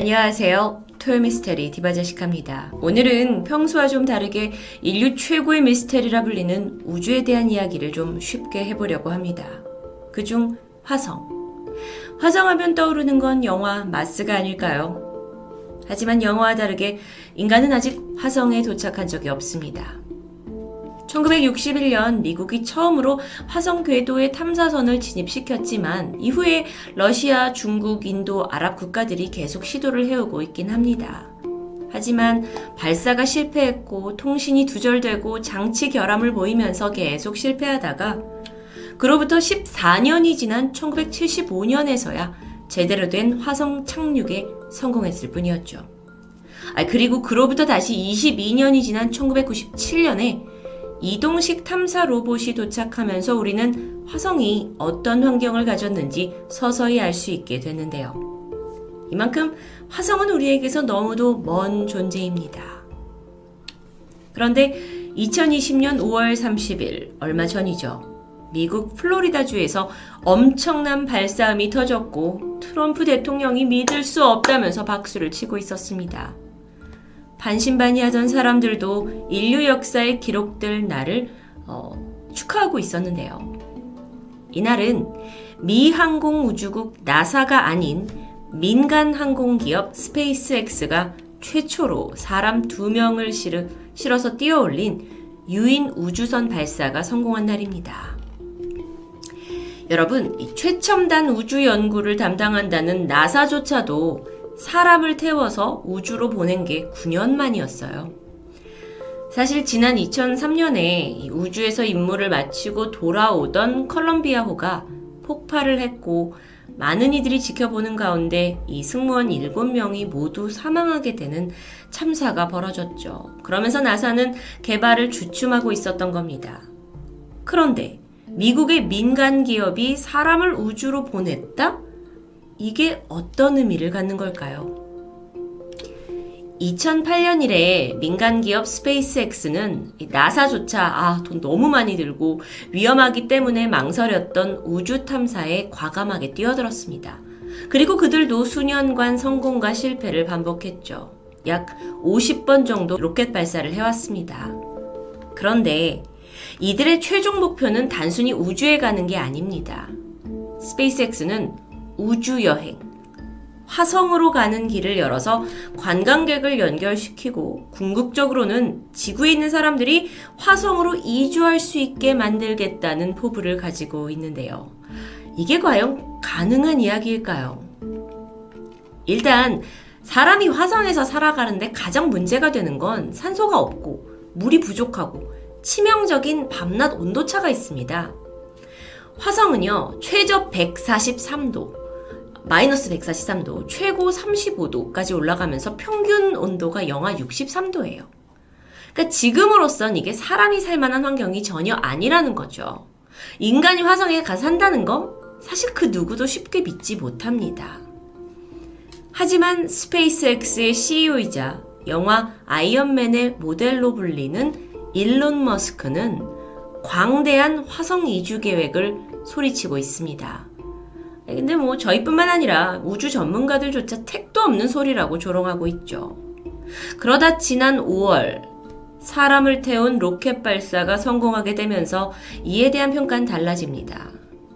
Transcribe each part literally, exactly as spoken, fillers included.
안녕하세요. 토요미스테리 디바제시카입니다. 오늘은 평소와 좀 다르게 인류 최고의 미스테리라 불리는 우주에 대한 이야기를 좀 쉽게 해보려고 합니다. 그중 화성. 화성하면 떠오르는 건 영화 마스가 아닐까요? 하지만 영화와 다르게 인간은 아직 화성에 도착한 적이 없습니다. 천구백육십일 년 미국이 처음으로 화성 궤도에 탐사선을 진입시켰지만 이후에 러시아, 중국, 인도, 아랍 국가들이 계속 시도를 해오고 있긴 합니다. 하지만 발사가 실패했고 통신이 두절되고 장치 결함을 보이면서 계속 실패하다가 그로부터 십사 년이 지난 천구백칠십오 년에서야 제대로 된 화성 착륙에 성공했을 뿐이었죠. 아, 그리고 그로부터 다시 이십이 년이 지난 천구백구십칠 년에 이동식 탐사 로봇이 도착하면서 우리는 화성이 어떤 환경을 가졌는지 서서히 알 수 있게 되는데요. 이만큼 화성은 우리에게서 너무도 먼 존재입니다. 그런데 이천이십 년 오월 삼십 일, 얼마 전이죠. 미국 플로리다주에서 엄청난 발사음이 터졌고 트럼프 대통령이 믿을 수 없다면서 박수를 치고 있었습니다. 반신반의하던 사람들도 인류 역사에 기록될 날을 어, 축하하고 있었는데요. 이날은 미 항공우주국 나사가 아닌 민간 항공기업 스페이스X가 최초로 사람 두 명을 실어, 실어서 띄어올린 유인 우주선 발사가 성공한 날입니다. 여러분, 이 최첨단 우주 연구를 담당한다는 나사조차도 사람을 태워서 우주로 보낸 게 구 년 만이었어요. 사실 지난 이천삼 년에 우주에서 임무를 마치고 돌아오던 컬럼비아호가 폭발을 했고 많은 이들이 지켜보는 가운데 이 승무원 일곱 명이 모두 사망하게 되는 참사가 벌어졌죠. 그러면서 나사는 개발을 주춤하고 있었던 겁니다. 그런데 미국의 민간 기업이 사람을 우주로 보냈다? 이게 어떤 의미를 갖는 걸까요? 이천팔 년 이래 민간기업 스페이스X는 나사조차 아, 돈 너무 많이 들고 위험하기 때문에 망설였던 우주 탐사에 과감하게 뛰어들었습니다. 그리고 그들도 수년간 성공과 실패를 반복했죠. 약 오십 번 정도 로켓 발사를 해왔습니다. 그런데 이들의 최종 목표는 단순히 우주에 가는 게 아닙니다. 스페이스X는 우주여행, 화성으로 가는 길을 열어서 관광객을 연결시키고 궁극적으로는 지구에 있는 사람들이 화성으로 이주할 수 있게 만들겠다는 포부를 가지고 있는데요. 이게 과연 가능한 이야기일까요? 일단 사람이 화성에서 살아가는데 가장 문제가 되는 건 산소가 없고 물이 부족하고 치명적인 밤낮 온도차가 있습니다. 화성은요, 최저 백사십삼 도, 마이너스 백사십삼 도, 최고 삼십오 도까지 올라가면서 평균 온도가 영하 육십삼 도예요. 그러니까 지금으로선 이게 사람이 살 만한 환경이 전혀 아니라는 거죠. 인간이 화성에 가서 산다는 거 사실 그 누구도 쉽게 믿지 못합니다. 하지만 스페이스X의 씨이오이자 영화 아이언맨의 모델로 불리는 일론 머스크는 광대한 화성 이주 계획을 소리치고 있습니다. 근데 뭐 저희뿐만 아니라 우주 전문가들조차 택도 없는 소리라고 조롱하고 있죠. 그러다 지난 오월 사람을 태운 로켓 발사가 성공하게 되면서 이에 대한 평가는 달라집니다.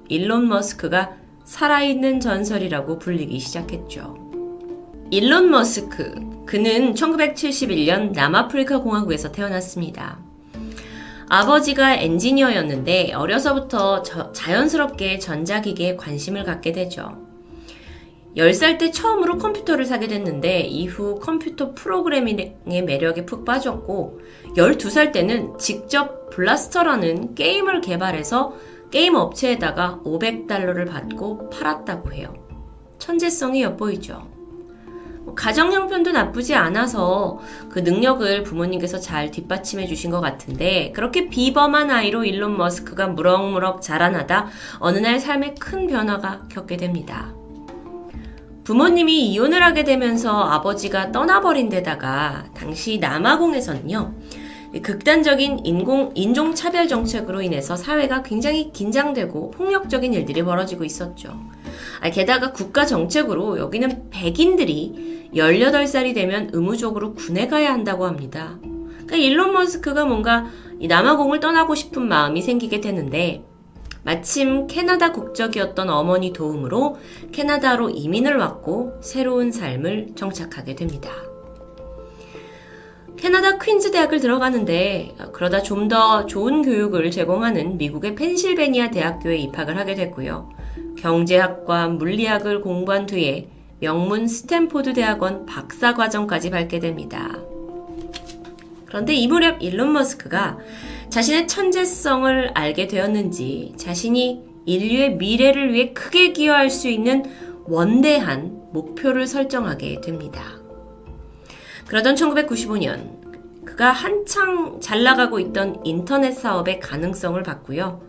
일론 머스크가 살아있는 전설이라고 불리기 시작했죠. 일론 머스크, 그는 천구백칠십일 년 남아프리카 공화국에서 태어났습니다. 아버지가 엔지니어였는데 어려서부터 저, 자연스럽게 전자기기에 관심을 갖게 되죠. 열 살 때 처음으로 컴퓨터를 사게 됐는데 이후 컴퓨터 프로그래밍의 매력에 푹 빠졌고 열두 살 때는 직접 블라스터라는 게임을 개발해서 게임 업체에다가 오백 달러를 받고 팔았다고 해요. 천재성이 엿보이죠. 가정 형편도 나쁘지 않아서 그 능력을 부모님께서 잘 뒷받침해 주신 것 같은데 그렇게 비범한 아이로 일론 머스크가 무럭무럭 자라나다 어느 날 삶에 큰 변화가 겪게 됩니다. 부모님이 이혼을 하게 되면서 아버지가 떠나버린 데다가 당시 남아공에서는요, 극단적인 인공, 인종차별 정책으로 인해서 사회가 굉장히 긴장되고 폭력적인 일들이 벌어지고 있었죠. 게다가 국가 정책으로 여기는 백인들이 열여덟 살이 되면 의무적으로 군에 가야 한다고 합니다. 그러니까 일론 머스크가 뭔가 이 남아공을 떠나고 싶은 마음이 생기게 되는데, 마침 캐나다 국적이었던 어머니 도움으로 캐나다로 이민을 왔고 새로운 삶을 정착하게 됩니다. 캐나다 퀸즈 대학을 들어가는데, 그러다 좀 더 좋은 교육을 제공하는 미국의 펜실베니아 대학교에 입학을 하게 됐고요. 경제학과 물리학을 공부한 뒤에 명문 스탠포드 대학원 박사과정까지 밟게 됩니다. 그런데 이 무렵 일론 머스크가 자신의 천재성을 알게 되었는지 자신이 인류의 미래를 위해 크게 기여할 수 있는 원대한 목표를 설정하게 됩니다. 그러던 천구백구십오 년, 그가 한창 잘 나가고 있던 인터넷 사업의 가능성을 봤고요.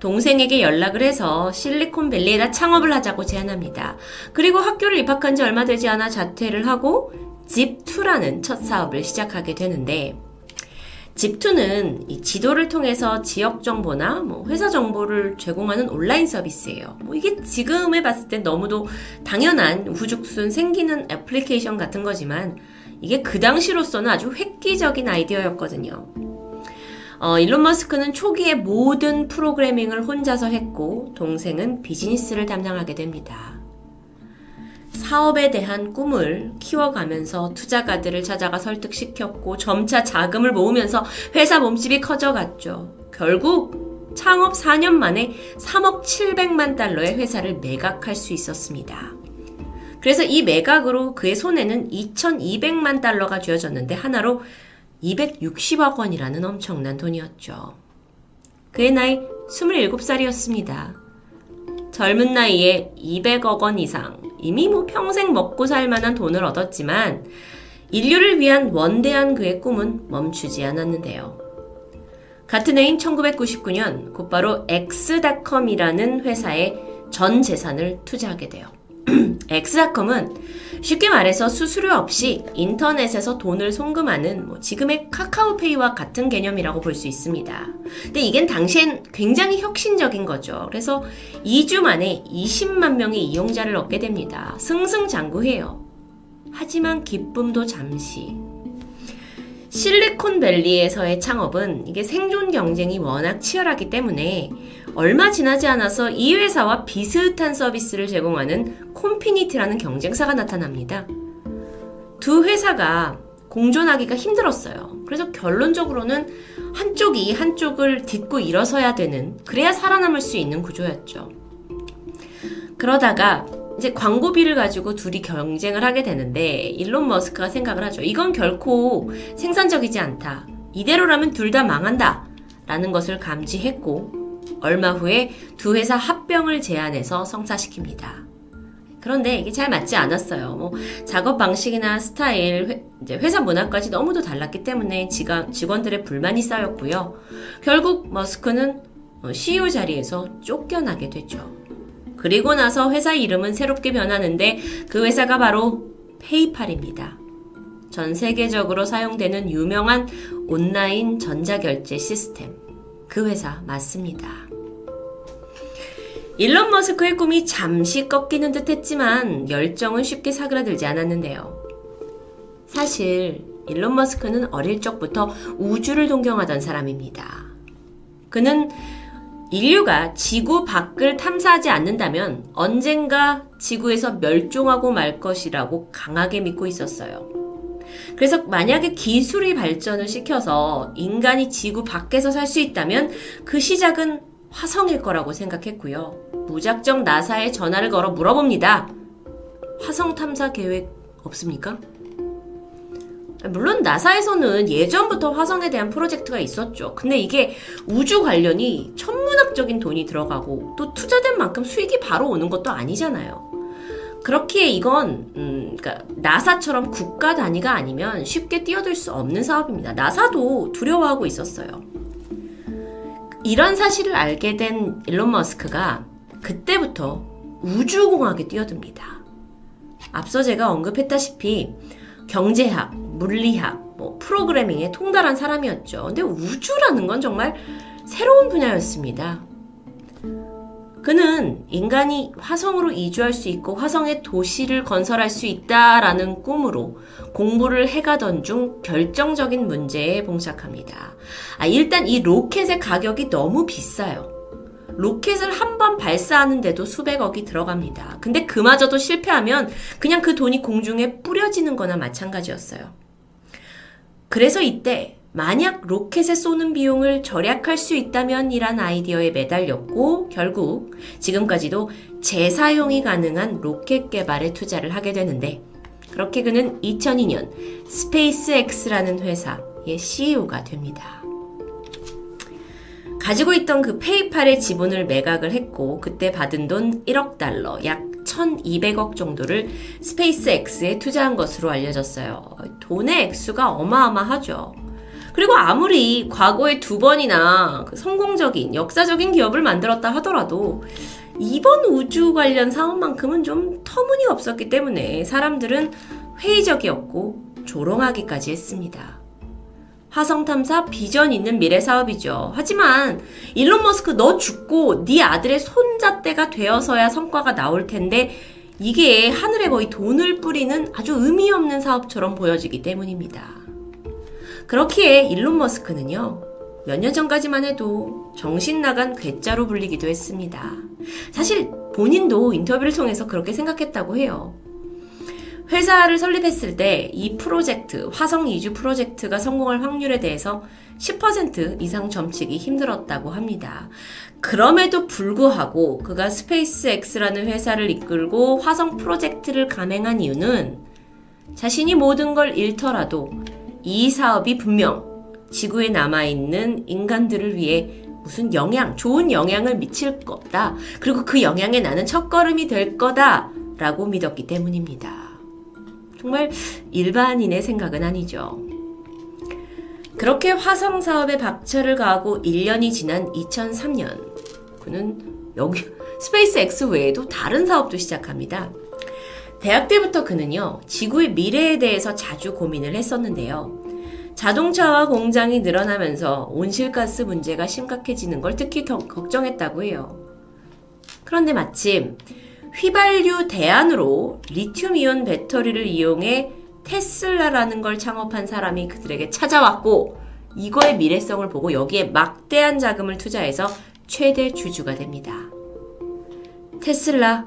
동생에게 연락을 해서 실리콘밸리에다 창업을 하자고 제안합니다. 그리고 학교를 입학한 지 얼마 되지 않아 자퇴를 하고 집투라는 첫 사업을 시작하게 되는데, 집투는 이 지도를 통해서 지역 정보나 뭐 회사 정보를 제공하는 온라인 서비스예요. 뭐 이게 지금에 봤을 때 너무도 당연한 우후죽순 생기는 애플리케이션 같은 거지만, 이게 그 당시로서는 아주 획기적인 아이디어였거든요. 어, 일론 머스크는 초기에 모든 프로그래밍을 혼자서 했고 동생은 비즈니스를 담당하게 됩니다. 사업에 대한 꿈을 키워가면서 투자가들을 찾아가 설득시켰고 점차 자금을 모으면서 회사 몸집이 커져갔죠. 결국 창업 사 년 만에 삼억 칠백만 달러의 회사를 매각할 수 있었습니다. 그래서 이 매각으로 그의 손에는 이천이백만 달러가 쥐어졌는데, 하나로 이백육십억 원이라는 엄청난 돈이었죠. 그의 나이 스물일곱 살이었습니다. 젊은 나이에 이백억 원 이상, 이미 뭐 평생 먹고 살 만한 돈을 얻었지만 인류를 위한 원대한 그의 꿈은 멈추지 않았는데요. 같은 해인 천구백구십구 년 곧바로 엑스닷컴이라는 회사에 전 재산을 투자하게 돼요. 엑스닷컴은 쉽게 말해서 수수료 없이 인터넷에서 돈을 송금하는 뭐 지금의 카카오페이와 같은 개념이라고 볼 수 있습니다. 근데 이건 당시엔 굉장히 혁신적인 거죠. 그래서 이 주 만에 이십만 명의 이용자를 얻게 됩니다. 승승장구해요. 하지만 기쁨도 잠시. 실리콘밸리에서의 창업은 이게 생존 경쟁이 워낙 치열하기 때문에 얼마 지나지 않아서 이 회사와 비슷한 서비스를 제공하는 콤피니티라는 경쟁사가 나타납니다. 두 회사가 공존하기가 힘들었어요. 그래서 결론적으로는 한쪽이 한쪽을 딛고 일어서야 되는, 그래야 살아남을 수 있는 구조였죠. 그러다가 이제 광고비를 가지고 둘이 경쟁을 하게 되는데 일론 머스크가 생각을 하죠. 이건 결코 생산적이지 않다. 이대로라면 둘 다 망한다. 라는 것을 감지했고 얼마 후에 두 회사 합병을 제안해서 성사시킵니다. 그런데 이게 잘 맞지 않았어요. 뭐 작업 방식이나 스타일, 회, 이제 회사 문화까지 너무도 달랐기 때문에 지가, 직원들의 불만이 쌓였고요. 결국 머스크는 씨이오 자리에서 쫓겨나게 되죠. 그리고 나서 회사 이름은 새롭게 변하는데 그 회사가 바로 페이팔입니다. 전 세계적으로 사용되는 유명한 온라인 전자결제 시스템. 그 회사 맞습니다. 일론 머스크의 꿈이 잠시 꺾이는 듯 했지만 열정은 쉽게 사그라들지 않았는데요. 사실 일론 머스크는 어릴 적부터 우주를 동경하던 사람입니다. 그는 인류가 지구 밖을 탐사하지 않는다면 언젠가 지구에서 멸종하고 말 것이라고 강하게 믿고 있었어요. 그래서 만약에 기술이 발전을 시켜서 인간이 지구 밖에서 살 수 있다면 그 시작은 화성일 거라고 생각했고요. 무작정 나사에 전화를 걸어 물어봅니다. 화성 탐사 계획 없습니까? 물론 나사에서는 예전부터 화성에 대한 프로젝트가 있었죠. 근데 이게 우주 관련이 천문학적인 돈이 들어가고 또 투자된 만큼 수익이 바로 오는 것도 아니잖아요. 그렇기에 이건 음, 그러니까 나사처럼 국가 단위가 아니면 쉽게 뛰어들 수 없는 사업입니다. 나사도 두려워하고 있었어요. 이런 사실을 알게 된 일론 머스크가 그때부터 우주공학에 뛰어듭니다. 앞서 제가 언급했다시피 경제학, 물리학, 뭐 프로그래밍에 통달한 사람이었죠. 근데 우주라는 건 정말 새로운 분야였습니다. 그는 인간이 화성으로 이주할 수 있고 화성에 도시를 건설할 수 있다라는 꿈으로 공부를 해가던 중 결정적인 문제에 봉착합니다. 아, 일단 이 로켓의 가격이 너무 비싸요. 로켓을 한 번 발사하는데도 수백억이 들어갑니다. 근데 그마저도 실패하면 그냥 그 돈이 공중에 뿌려지는 거나 마찬가지였어요. 그래서 이때 만약 로켓에 쏘는 비용을 절약할 수 있다면 이란 아이디어에 매달렸고 결국 지금까지도 재사용이 가능한 로켓 개발에 투자를 하게 되는데, 그렇게 그는 이천이 년 스페이스X라는 회사의 씨이오가 됩니다. 가지고 있던 그 페이팔의 지분을 매각을 했고 그때 받은 돈 일억 달러, 약 천이백억 정도를 스페이스X에 투자한 것으로 알려졌어요. 돈의 액수가 어마어마하죠. 그리고 아무리 과거에 두 번이나 성공적인 역사적인 기업을 만들었다 하더라도 이번 우주 관련 사업만큼은 좀 터무니없었기 때문에 사람들은 회의적이었고 조롱하기까지 했습니다. 화성 탐사 비전 있는 미래 사업이죠. 하지만 일론 머스크 너 죽고 네 아들의 손자때가 되어서야 성과가 나올 텐데 이게 하늘에 거의 돈을 뿌리는 아주 의미 없는 사업처럼 보여지기 때문입니다. 그렇기에 일론 머스크는요, 몇 년 전까지만 해도 정신나간 괴짜로 불리기도 했습니다. 사실 본인도 인터뷰를 통해서 그렇게 생각했다고 해요. 회사를 설립했을 때 이 프로젝트, 화성 이주 프로젝트가 성공할 확률에 대해서 십 퍼센트 이상 점치기 힘들었다고 합니다. 그럼에도 불구하고 그가 스페이스X라는 회사를 이끌고 화성 프로젝트를 감행한 이유는 자신이 모든 걸 잃더라도 이 사업이 분명 지구에 남아있는 인간들을 위해 무슨 영향, 좋은 영향을 미칠 거다. 그리고 그 영향에 나는 첫걸음이 될 거다 라고 믿었기 때문입니다. 정말 일반인의 생각은 아니죠. 그렇게 화성 사업에 박차를 가하고 일 년이 지난 이천삼 년, 그는 여기 스페이스X 외에도 다른 사업도 시작합니다. 대학 때부터 그는요, 지구의 미래에 대해서 자주 고민을 했었는데요. 자동차와 공장이 늘어나면서 온실가스 문제가 심각해지는 걸 특히 겨, 걱정했다고 해요. 그런데 마침 휘발유 대안으로 리튬이온 배터리를 이용해 테슬라라는 걸 창업한 사람이 그들에게 찾아왔고 이거의 미래성을 보고 여기에 막대한 자금을 투자해서 최대 주주가 됩니다. 테슬라,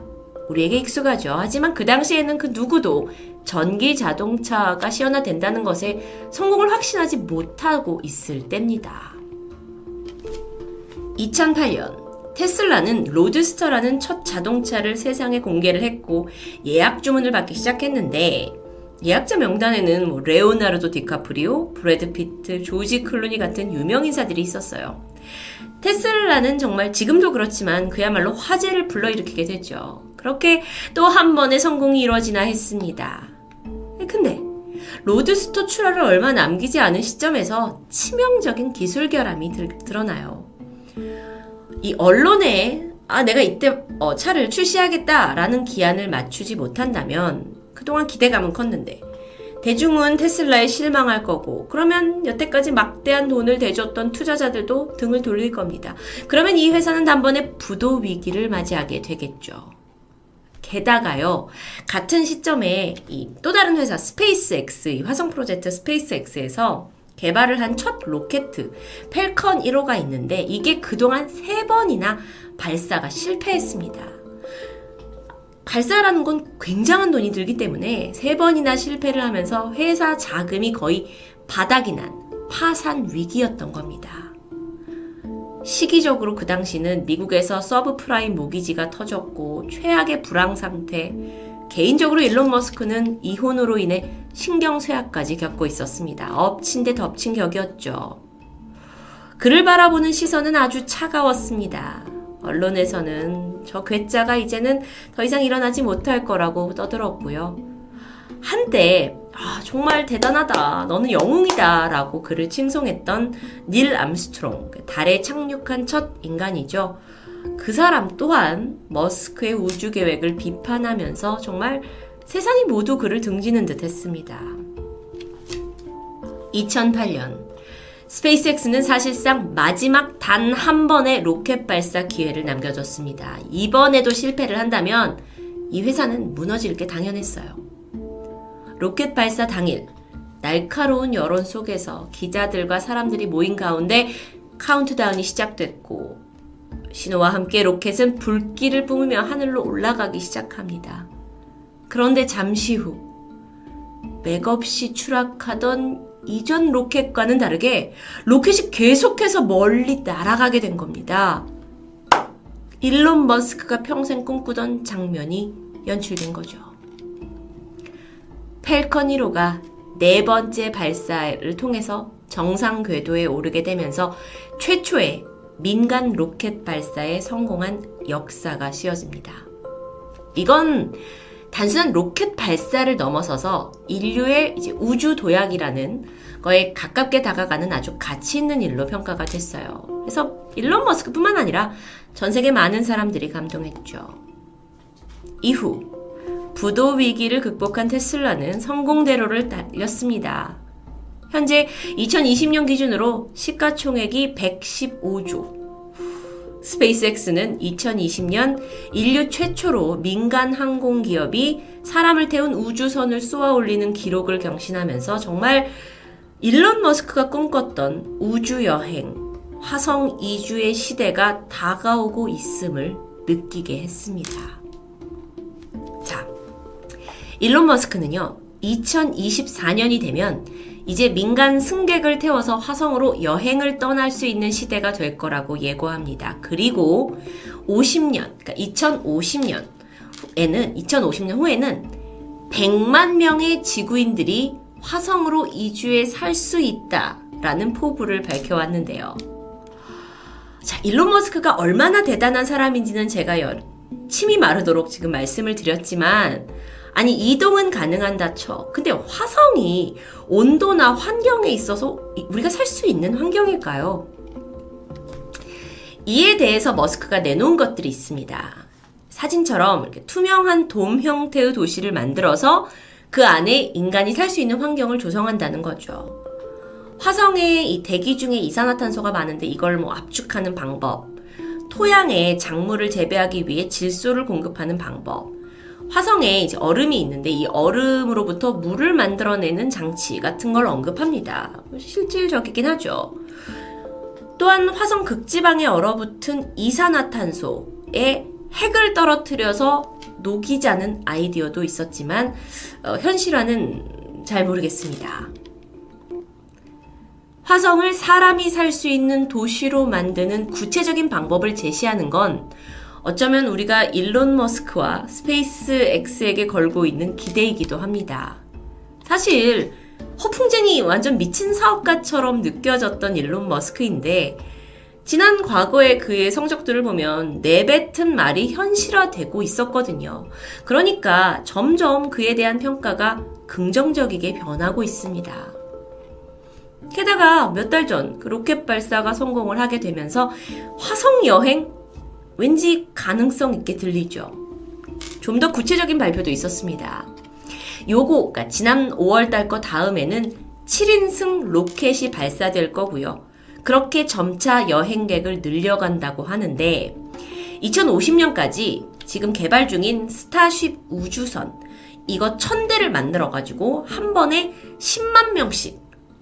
우리에게 익숙하죠. 하지만 그 당시에는 그 누구도 전기 자동차가 시연화된다는 것에 성공을 확신하지 못하고 있을 때입니다. 이천팔 년, 테슬라는 로드스터라는 첫 자동차를 세상에 공개를 했고 예약 주문을 받기 시작했는데 예약자 명단에는 뭐 레오나르도 디카프리오, 브래드 피트, 조지 클루니 같은 유명 인사들이 있었어요. 테슬라는 정말 지금도 그렇지만 그야말로 화제를 불러일으키게 되죠. 그렇게 또 한 번의 성공이 이루어지나 했습니다. 근데 로드스터 출하를 얼마 남기지 않은 시점에서 치명적인 기술 결함이 들, 드러나요. 이 언론에 아 내가 이때 어, 차를 출시하겠다라는 기한을 맞추지 못한다면 그동안 기대감은 컸는데 대중은 테슬라에 실망할 거고 그러면 여태까지 막대한 돈을 대줬던 투자자들도 등을 돌릴 겁니다. 그러면 이 회사는 단번에 부도 위기를 맞이하게 되겠죠. 게다가요, 같은 시점에 이 또 다른 회사 스페이스X, 이 화성 프로젝트 스페이스X에서 개발을 한 첫 로켓 펠컨 일호가 있는데 이게 그동안 세 번이나 발사가 실패했습니다. 발사라는 건 굉장한 돈이 들기 때문에 세 번이나 실패를 하면서 회사 자금이 거의 바닥이 난 파산 위기였던 겁니다. 시기적으로 그 당시는 미국에서 서브프라임 모기지가 터졌고 최악의 불황 상태, 개인적으로 일론 머스크는 이혼으로 인해 신경쇠약까지 겪고 있었습니다. 엎친 데 덮친 격이었죠. 그를 바라보는 시선은 아주 차가웠습니다. 언론에서는 저 괴짜가 이제는 더 이상 일어나지 못할 거라고 떠들었고요. 한때 아, 정말 대단하다, 너는 영웅이다 라고 그를 칭송했던 닐 암스트롱, 달에 착륙한 첫 인간이죠. 그 사람 또한 머스크의 우주 계획을 비판하면서 정말 세상이 모두 그를 등지는 듯 했습니다. 이천팔 년 스페이스X는 사실상 마지막 단 한 번의 로켓 발사 기회를 남겨줬습니다. 이번에도 실패를 한다면 이 회사는 무너질 게 당연했어요. 로켓 발사 당일 날카로운 여론 속에서 기자들과 사람들이 모인 가운데 카운트다운이 시작됐고 신호와 함께 로켓은 불길을 뿜으며 하늘로 올라가기 시작합니다. 그런데 잠시 후 맥없이 추락하던 이전 로켓과는 다르게 로켓이 계속해서 멀리 날아가게 된 겁니다. 일론 머스크가 평생 꿈꾸던 장면이 연출된 거죠. 펠컨 일 호가 네 번째 발사를 통해서 정상 궤도에 오르게 되면서 최초의 민간 로켓 발사에 성공한 역사가 씌워집니다. 이건 단순한 로켓 발사를 넘어서서 인류의 이제 우주 도약이라는 거에 가깝게 다가가는 아주 가치 있는 일로 평가가 됐어요. 그래서 일론 머스크뿐만 아니라 전 세계 많은 사람들이 감동했죠. 이후 부도 위기를 극복한 테슬라는 성공대로를 달렸습니다. 현재 이천이십 년 기준으로 시가총액이 백십오 조. 스페이스X는 이천이십 년 인류 최초로 민간 항공기업이 사람을 태운 우주선을 쏘아올리는 기록을 경신하면서 정말 일론 머스크가 꿈꿨던 우주여행, 화성 이주의 시대가 다가오고 있음을 느끼게 했습니다. 일론 머스크는요, 이천이십사 년이 되면 이제 민간 승객을 태워서 화성으로 여행을 떠날 수 있는 시대가 될 거라고 예고합니다. 그리고 오십 년, 그러니까 이천오십 년에는, 이천오십 년 후에는 백만 명의 지구인들이 화성으로 이주해 살 수 있다라는 포부를 밝혀왔는데요. 자, 일론 머스크가 얼마나 대단한 사람인지는 제가 열, 침이 마르도록 지금 말씀을 드렸지만, 아니 이동은 가능한다쳐. 근데 화성이 온도나 환경에 있어서 우리가 살 수 있는 환경일까요? 이에 대해서 머스크가 내놓은 것들이 있습니다. 사진처럼 이렇게 투명한 돔 형태의 도시를 만들어서 그 안에 인간이 살 수 있는 환경을 조성한다는 거죠. 화성에 이 대기 중에 이산화탄소가 많은데 이걸 뭐 압축하는 방법, 토양에 작물을 재배하기 위해 질소를 공급하는 방법, 화성에 이제 얼음이 있는데 이 얼음으로부터 물을 만들어내는 장치 같은 걸 언급합니다. 실질적이긴 하죠. 또한 화성 극지방에 얼어붙은 이산화탄소에 핵을 떨어뜨려서 녹이자는 아이디어도 있었지만 어, 현실화는 잘 모르겠습니다. 화성을 사람이 살 수 있는 도시로 만드는 구체적인 방법을 제시하는 건 어쩌면 우리가 일론 머스크와 스페이스X에게 걸고 있는 기대이기도 합니다. 사실 허풍쟁이 완전 미친 사업가처럼 느껴졌던 일론 머스크인데 지난 과거의 그의 성적들을 보면 내뱉은 말이 현실화되고 있었거든요. 그러니까 점점 그에 대한 평가가 긍정적이게 변하고 있습니다. 게다가 몇 달 전 그 로켓 발사가 성공을 하게 되면서 화성 여행? 왠지 가능성 있게 들리죠. 좀 더 구체적인 발표도 있었습니다. 요거, 그러니까 지난 오월 달 거 다음에는 칠 인승 로켓이 발사될 거고요. 그렇게 점차 여행객을 늘려간다고 하는데 이천오십 년까지 지금 개발 중인 스타쉽 우주선 이거 천 대를 만들어가지고 한 번에 십만 명씩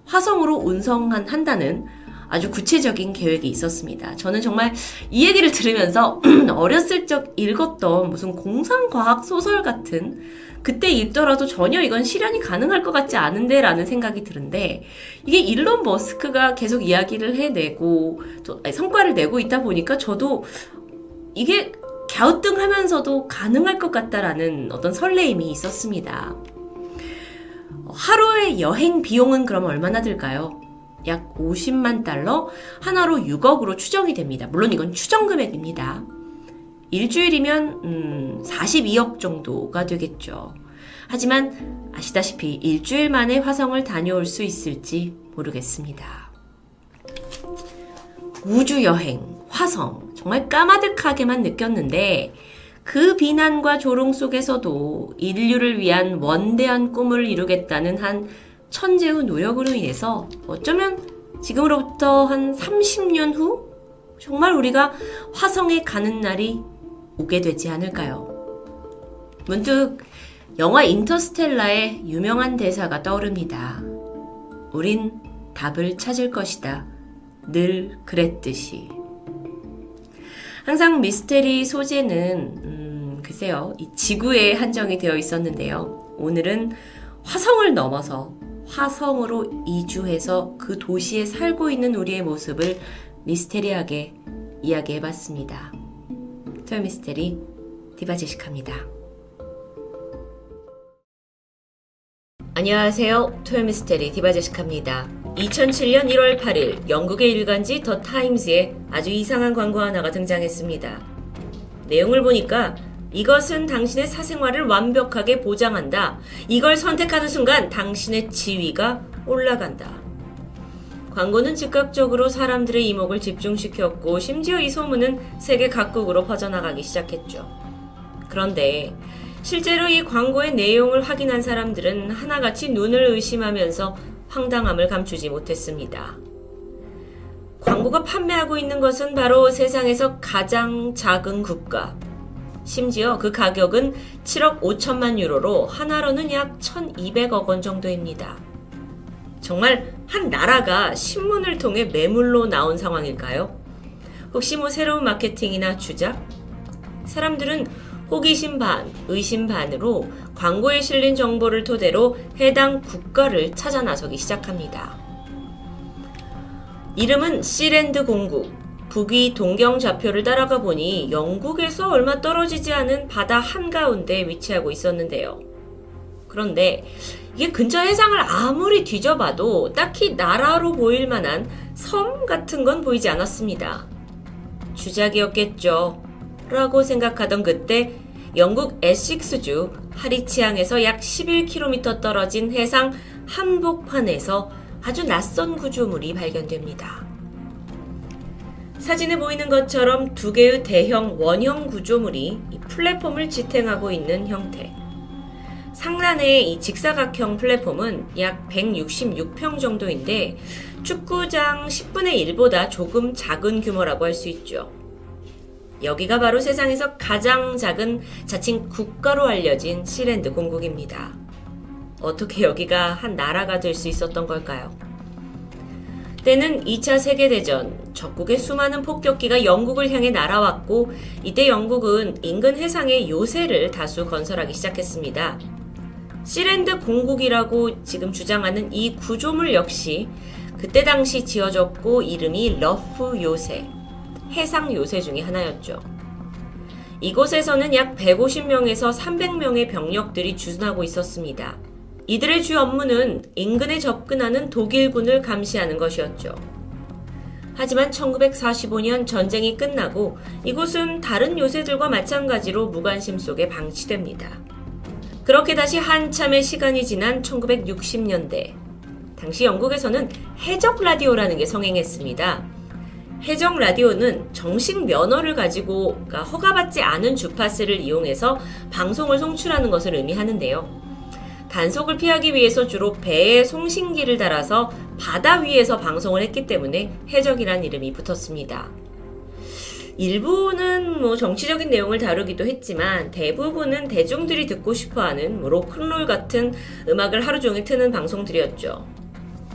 화성으로 운송한다는 아주 구체적인 계획이 있었습니다. 저는 정말 이 얘기를 들으면서 어렸을 적 읽었던 무슨 공상과학 소설 같은 그때 읽더라도 전혀 이건 실현이 가능할 것 같지 않은데 라는 생각이 드는데 이게 일론 머스크가 계속 이야기를 해내고 또 성과를 내고 있다 보니까 저도 이게 갸우뚱하면서도 가능할 것 같다라는 어떤 설레임이 있었습니다. 하루의 여행 비용은 그럼 얼마나 들까요? 약 오십만 달러, 하나로 육억으로 추정이 됩니다. 물론 이건 추정 금액입니다. 일주일이면 음, 사십이억 정도가 되겠죠. 하지만 아시다시피 일주일 만에 화성을 다녀올 수 있을지 모르겠습니다. 우주여행, 화성, 정말 까마득하게만 느꼈는데 그 비난과 조롱 속에서도 인류를 위한 원대한 꿈을 이루겠다는 한 천재의 노력으로 인해서 어쩌면 지금으로부터 한 삼십 년 후 정말 우리가 화성에 가는 날이 오게 되지 않을까요? 문득 영화 인터스텔라의 유명한 대사가 떠오릅니다. 우린 답을 찾을 것이다. 늘 그랬듯이. 항상 미스테리 소재는 음, 글쎄요, 이 지구에 한정이 되어 있었는데요. 오늘은 화성을 넘어서 화성으로 이주해서 그 도시에 살고 있는 우리의 모습을 미스테리하게 이야기해봤습니다. 토요미스테리 디바제시카입니다. 안녕하세요. 토요미스테리 디바제시카입니다. 이천칠년 일월 팔일 영국의 일간지 더 타임즈에 아주 이상한 광고 하나가 등장했습니다. 내용을 보니까 이것은 당신의 사생활을 완벽하게 보장한다. 이걸 선택하는 순간 당신의 지위가 올라간다. 광고는 즉각적으로 사람들의 이목을 집중시켰고 심지어 이 소문은 세계 각국으로 퍼져나가기 시작했죠. 그런데 실제로 이 광고의 내용을 확인한 사람들은 하나같이 눈을 의심하면서 황당함을 감추지 못했습니다. 광고가 판매하고 있는 것은 바로 세상에서 가장 작은 국가, 심지어 그 가격은 칠억 오천만 유로로 하나로는 약 천이백억 원 정도입니다. 정말 한 나라가 신문을 통해 매물로 나온 상황일까요? 혹시 뭐 새로운 마케팅이나 주작? 사람들은 호기심 반, 의심 반으로 광고에 실린 정보를 토대로 해당 국가를 찾아 나서기 시작합니다. 이름은 시랜드 공국, 북위 동경 좌표를 따라가 보니 영국에서 얼마 떨어지지 않은 바다 한가운데 위치하고 있었는데요. 그런데 이게 근처 해상을 아무리 뒤져봐도 딱히 나라로 보일 만한 섬 같은 건 보이지 않았습니다. 주작이었겠죠 라고 생각하던 그때 영국 에식스주 하리치항에서 약 십일 킬로미터 떨어진 해상 한복판에서 아주 낯선 구조물이 발견됩니다. 사진에 보이는 것처럼 두 개의 대형 원형 구조물이 플랫폼을 지탱하고 있는 형태. 상단의 이 직사각형 플랫폼은 약 백육십육 평 정도인데 축구장 십분의 일보다 조금 작은 규모라고 할 수 있죠. 여기가 바로 세상에서 가장 작은 자칭 국가로 알려진 시랜드 공국입니다. 어떻게 여기가 한 나라가 될 수 있었던 걸까요? 때는 이 차 세계대전, 적국의 수많은 폭격기가 영국을 향해 날아왔고 이때 영국은 인근 해상에 요새를 다수 건설하기 시작했습니다. 시랜드 공국이라고 지금 주장하는 이 구조물 역시 그때 당시 지어졌고 이름이 러프 요새, 해상 요새 중에 하나였죠. 이곳에서는 약 백오십 명에서 삼백 명의 병력들이 주둔하고 있었습니다. 이들의 주 업무는 인근에 접근하는 독일군을 감시하는 것이었죠. 하지만 천구백사십오년 전쟁이 끝나고 이곳은 다른 요새들과 마찬가지로 무관심 속에 방치됩니다. 그렇게 다시 한참의 시간이 지난 천구백육십년대, 당시 영국에서는 해적 라디오라는 게 성행했습니다. 해적 라디오는 정식 면허를 가지고, 그러니까 허가받지 않은 주파수를 이용해서 방송을 송출하는 것을 의미하는데요. 단속을 피하기 위해서 주로 배에 송신기를 달아서 바다 위에서 방송을 했기 때문에 해적이란 이름이 붙었습니다. 일부는 뭐 정치적인 내용을 다루기도 했지만 대부분은 대중들이 듣고 싶어하는 뭐 로큰롤 같은 음악을 하루 종일 트는 방송들이었죠.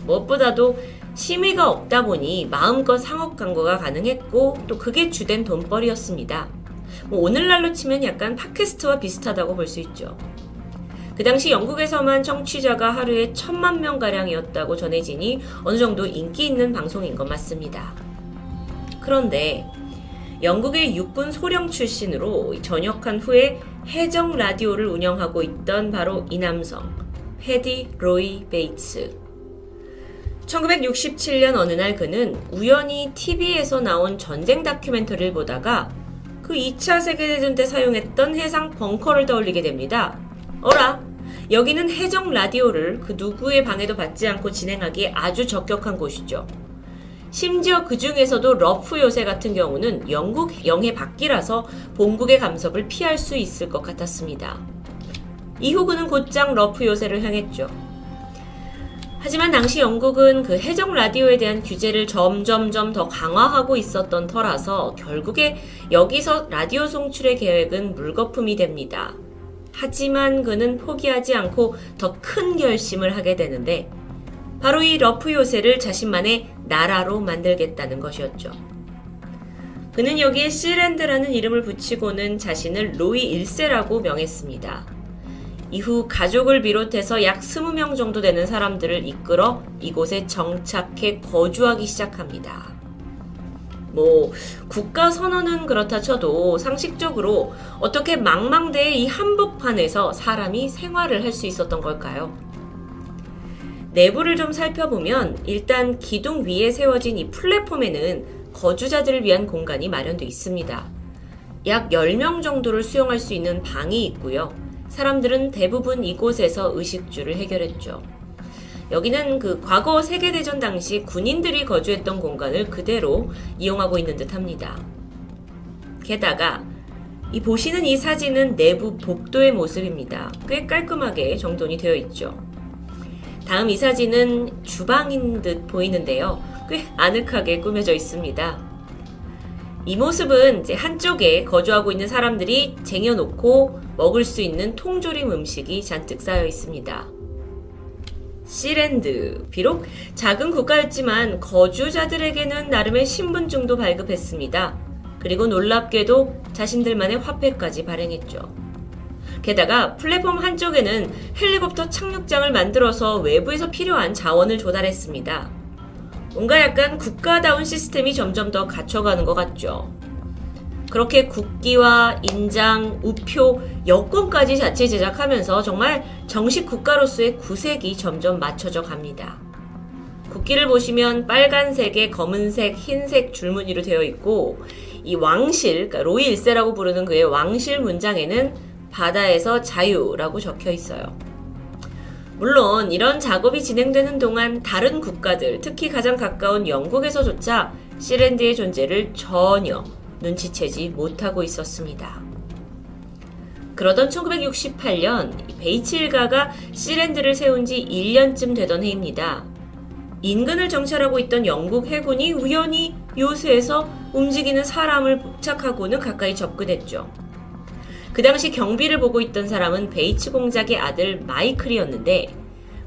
무엇보다도 심의가 없다 보니 마음껏 상업 광고가 가능했고 또 그게 주된 돈벌이였습니다. 뭐 오늘날로 치면 약간 팟캐스트와 비슷하다고 볼 수 있죠. 그 당시 영국에서만 청취자가 하루에 천만 명가량이었다고 전해지니 어느 정도 인기 있는 방송인 건 맞습니다. 그런데 영국의 육군 소령 출신으로 전역한 후에 해적 라디오를 운영하고 있던 바로 이 남성, 패디 로이 베이츠. 천구백육십칠년 어느 날 그는 우연히 티비에서 나온 전쟁 다큐멘터리를 보다가 그 이 차 세계대전 때 사용했던 해상 벙커를 떠올리게 됩니다. 어라, 여기는 해적 라디오를 그 누구의 방해도 받지 않고 진행하기에 아주 적격한 곳이죠. 심지어 그 중에서도 러프 요새 같은 경우는 영국 영해 밖이라서 본국의 간섭을 피할 수 있을 것 같았습니다. 이후 그는 곧장 러프 요새를 향했죠. 하지만 당시 영국은 그 해적 라디오에 대한 규제를 점점점 더 강화하고 있었던 터라서 결국에 여기서 라디오 송출의 계획은 물거품이 됩니다. 하지만 그는 포기하지 않고 더 큰 결심을 하게 되는데 바로 이 러프 요새를 자신만의 나라로 만들겠다는 것이었죠. 그는 여기에 시랜드라는 이름을 붙이고는 자신을 로이 일 세라고 명했습니다. 이후 가족을 비롯해서 약 이십 명 정도 되는 사람들을 이끌어 이곳에 정착해 거주하기 시작합니다. 뭐 국가 선언은 그렇다 쳐도 상식적으로 어떻게 망망대해 이 한복판에서 사람이 생활을 할 수 있었던 걸까요? 내부를 좀 살펴보면 일단 기둥 위에 세워진 이 플랫폼에는 거주자들을 위한 공간이 마련되어 있습니다. 약 십 명 정도를 수용할 수 있는 방이 있고요. 사람들은 대부분 이곳에서 의식주를 해결했죠. 여기는 그 과거 세계대전 당시 군인들이 거주했던 공간을 그대로 이용하고 있는 듯 합니다. 게다가 이 보시는 이 사진은 내부 복도의 모습입니다. 꽤 깔끔하게 정돈이 되어 있죠. 다음 이 사진은 주방인 듯 보이는데요. 꽤 아늑하게 꾸며져 있습니다. 이 모습은 이제 한쪽에 거주하고 있는 사람들이 쟁여놓고 먹을 수 있는 통조림 음식이 잔뜩 쌓여 있습니다. 시랜드, 비록 작은 국가였지만 거주자들에게는 나름의 신분증도 발급했습니다. 그리고 놀랍게도 자신들만의 화폐까지 발행했죠. 게다가 플랫폼 한쪽에는 헬리콥터 착륙장을 만들어서 외부에서 필요한 자원을 조달했습니다. 뭔가 약간 국가다운 시스템이 점점 더 갖춰가는 것 같죠. 그렇게 국기와 인장, 우표, 여권까지 자체 제작하면서 정말 정식 국가로서의 구색이 점점 맞춰져 갑니다. 국기를 보시면 빨간색에 검은색, 흰색 줄무늬로 되어 있고 이 왕실, 그러니까 로이 일 세라고 부르는 그의 왕실 문장에는 바다에서 자유라고 적혀 있어요. 물론 이런 작업이 진행되는 동안 다른 국가들, 특히 가장 가까운 영국에서조차 시랜드의 존재를 전혀 눈치채지 못하고 있었습니다. 그러던 천구백육십팔 년 베이츠 일가가 시랜드를 세운 지 일 년쯤 되던 해입니다. 인근을 정찰하고 있던 영국 해군이 우연히 요새에서 움직이는 사람을 포착하고는 가까이 접근했죠. 그 당시 경비를 보고 있던 사람은 베이츠 공작의 아들 마이클이었는데